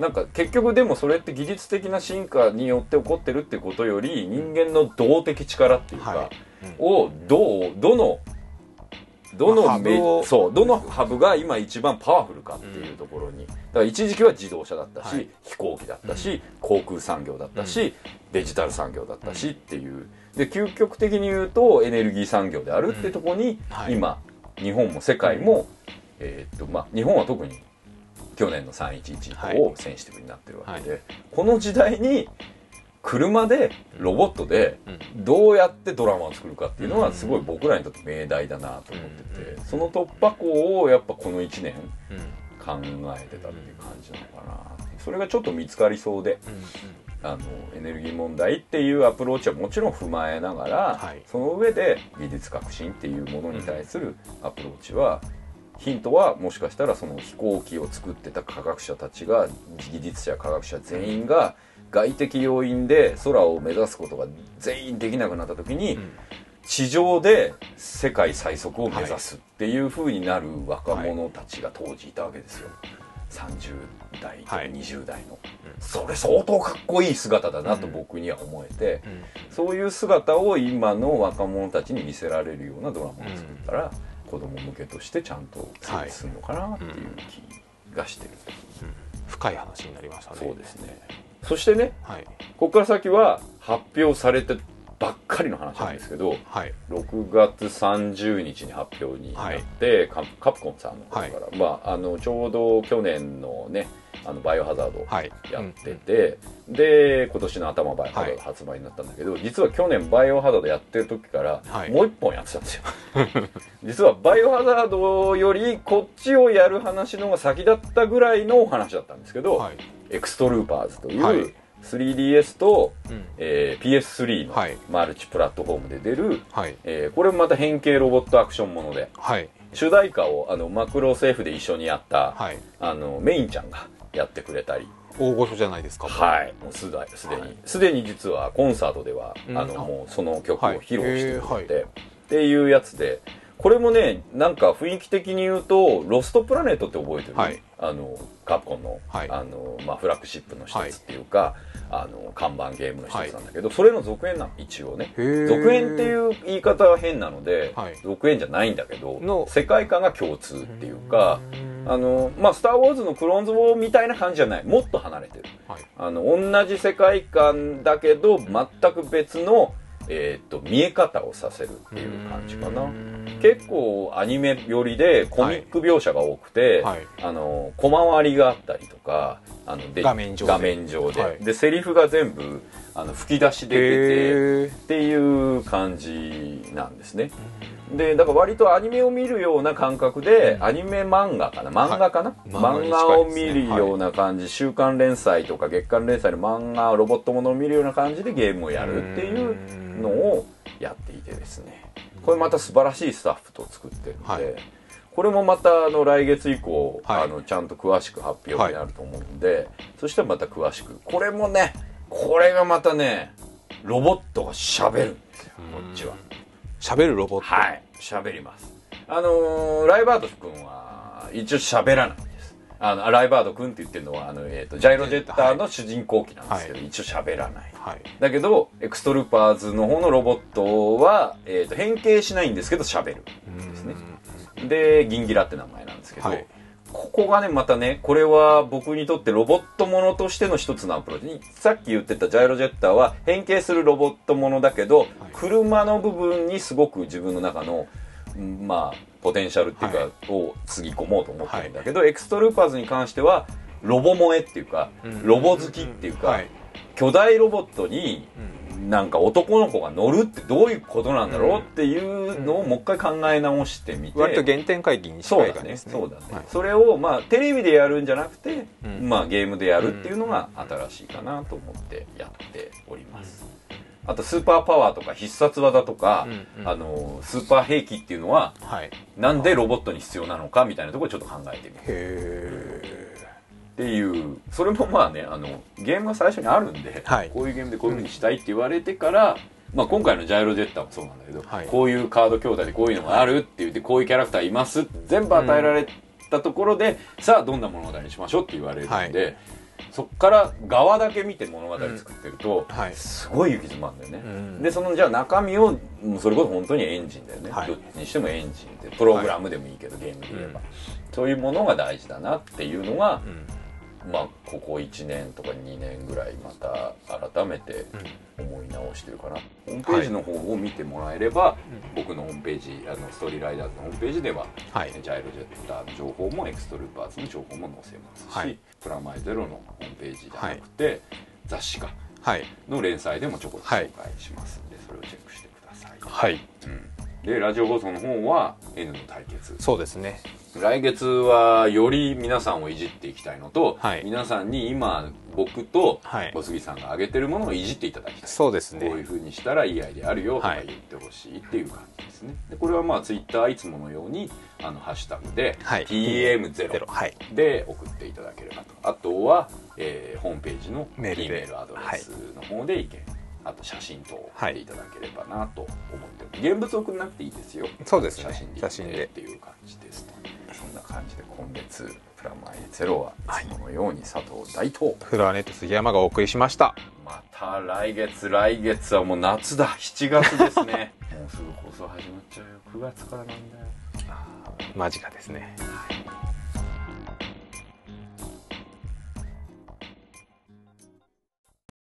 なんか結局でもそれって技術的な進化によって起こってるってことより、人間の動的力っていうかをどのハブが今一番パワフルかっていうところに、だから一時期は自動車だったし、飛行機だったし、航空産業だったし、デジタル産業だったしっていう、で究極的に言うとエネルギー産業であるってとこに、今日本も世界も、まあ日本は特に去年の311以降をセンシティブになってるわけで、この時代に車でロボットでどうやってドラマを作るかっていうのはすごい僕らにとって命題だなと思ってて、その突破口をやっぱこの1年考えてたっていう感じなのかな。それがちょっと見つかりそうで、エネルギー問題っていうアプローチはもちろん踏まえながら、その上で技術革新っていうものに対するアプローチは、ヒントはもしかしたらその飛行機を作ってた科学者たちが、技術者科学者全員が外的要因で空を目指すことが全員できなくなった時に、地上で世界最速を目指すっていう風になる若者たちが当時いたわけですよ、30代と20代の。それ相当かっこいい姿だなと僕には思えて、そういう姿を今の若者たちに見せられるようなドラマを作ったら、子供向けとしてちゃんと成立するのかなっていう気がしてる。深い話になりましたね。そうですね。そしてね、ここから先は発表されてばっかりの話なんですけど、6月30日に発表になって、カプコンさんの方から、まあちょうど去年のね、バイオハザードやってて、で今年の頭バイオハザード発売になったんだけど、実は去年バイオハザードやってる時からもう1本やってたんですよ実はバイオハザードよりこっちをやる話の方が先だったぐらいのお話だったんですけど、エクストルーパーズという、3DS と、PS3 のマルチプラットフォームで出る、これもまた変形ロボットアクションもので、主題歌をマクロセーフで一緒にやった、メインちゃんがやってくれたり。大御所じゃないですか。はい、もうすでに実はコンサートではもうその曲を披露してくれてっていうやつで、これもね、なんか雰囲気的に言うと「ロストプラネット」って覚えてる、カプコンの、まあ、フラッグシップの一つっていうか、看板ゲームの一つなんだけど、それの続編なの一応ね。続編っていう言い方は変なので、続編じゃないんだけど、世界観が共通っていうか、まあ「スター・ウォーズ」のクローンズ・ウォーみたいな感じじゃない、もっと離れてる、同じ世界観だけど全く別の見え方をさせるっていう感じかな。結構アニメ寄りでコミック描写が多くて、はい、小回りがあったりとか、画面上で、はい、でセリフが全部吹き出しで出てっていう感じなんですね。でだから割とアニメを見るような感覚で、アニメ漫画かな、はい、漫画を見るような感じ、はい、週刊連載とか月刊連載の漫画、ロボットものを見るような感じでゲームをやるっていうのをやっていてですね、これまた素晴らしいスタッフと作ってるので、はい、これもまた来月以降、はい、ちゃんと詳しく発表になると思うんで、はい、そしたらまた詳しく、これもね、これがまたね、ロボットがしゃべるんですよ、こっちは。喋るロボット。はい、喋ります。ライバード君は一応喋らないんです。ライバード君って言ってるのはジャイロジェッターの主人公機なんですけど、はい、一応喋らない。はい、だけどエクストルーパーズの方のロボットは変形しないんですけど喋るんですね。でギンギラって名前なんですけど。はい、ここがねまたね、これは僕にとってロボットものとしての一つのアプローチ。さっき言ってたジャイロジェッターは変形するロボットものだけど、車の部分にすごく自分の中のまあポテンシャルっていうかをつぎ込もうと思ってるんだけど、エクストルーパーズに関してはロボ萌えっていうかロボ好きっていうか、巨大ロボットになんか男の子が乗るってどういうことなんだろうっていうのをもう一回考え直してみて、割と原点回帰に近い感じですね。そうだね、そうだね、はい、それをまあテレビでやるんじゃなくて、まあゲームでやるっていうのが新しいかなと思ってやっております。あとスーパーパワーとか必殺技とか、スーパー兵器っていうのは、はい、なんでロボットに必要なのかみたいなところをちょっと考えてみる。へーっていう、それもまあね、ゲームが最初にあるんで、はい、こういうゲームでこういうふうにしたいって言われてから、まあ、今回のジャイロジェッターもそうなんだけど、はい、こういうカード筐体でこういうのがあるって言って、こういうキャラクターいますって全部与えられたところで、さあどんな物語にしましょうって言われるんで、はい、そこから側だけ見て物語作ってると、はい、すごい行き詰まるんだよね。でそのじゃあ中身をそれこそ本当にエンジンだよね、はい、どっちにしてもエンジンでプログラムでもいいけど、はい、ゲームで言えば、そういうものが大事だなっていうのが、まあここ1年とか2年ぐらいまた改めて思い直してるかな。ホームページの方を見てもらえれば、僕のホームページ、ストーリーライダーズのホームページでは、はい、ジャイロジェッターの情報もエクストルーパーズの情報も載せますし、はい、プラマイゼロのホームページじゃなくて、はい、雑誌かの連載でもちょこっと紹介しますんで、それをチェックしてください。はい、でラジオ放送の方は N の対決。そうですね、来月はより皆さんをいじっていきたいのと、はい、皆さんに今僕と小杉さんが挙げてるものをいじっていただきたい。そうですね、こういうふうにしたらいいアイデアあるよとか言ってほしいっていう感じですね。でこれはまあツイッターいつものようにハッシュタグで TM0 で送っていただければと、あとは、ホームページの E メールアドレスの方で意見、はい、あと写真と送っていただければなと思ってます、はい、現物送らなくていいですよ。そうですね、写真でっていう感じですと。そんな感じで今月プラマイゼロはいつものように佐藤大東、フロアネット杉山がお送りしました。また来月はもう夏だ、7月ですねもうすぐ放送始まっちゃうよ。9月からなんだよ。ああ間近ですね。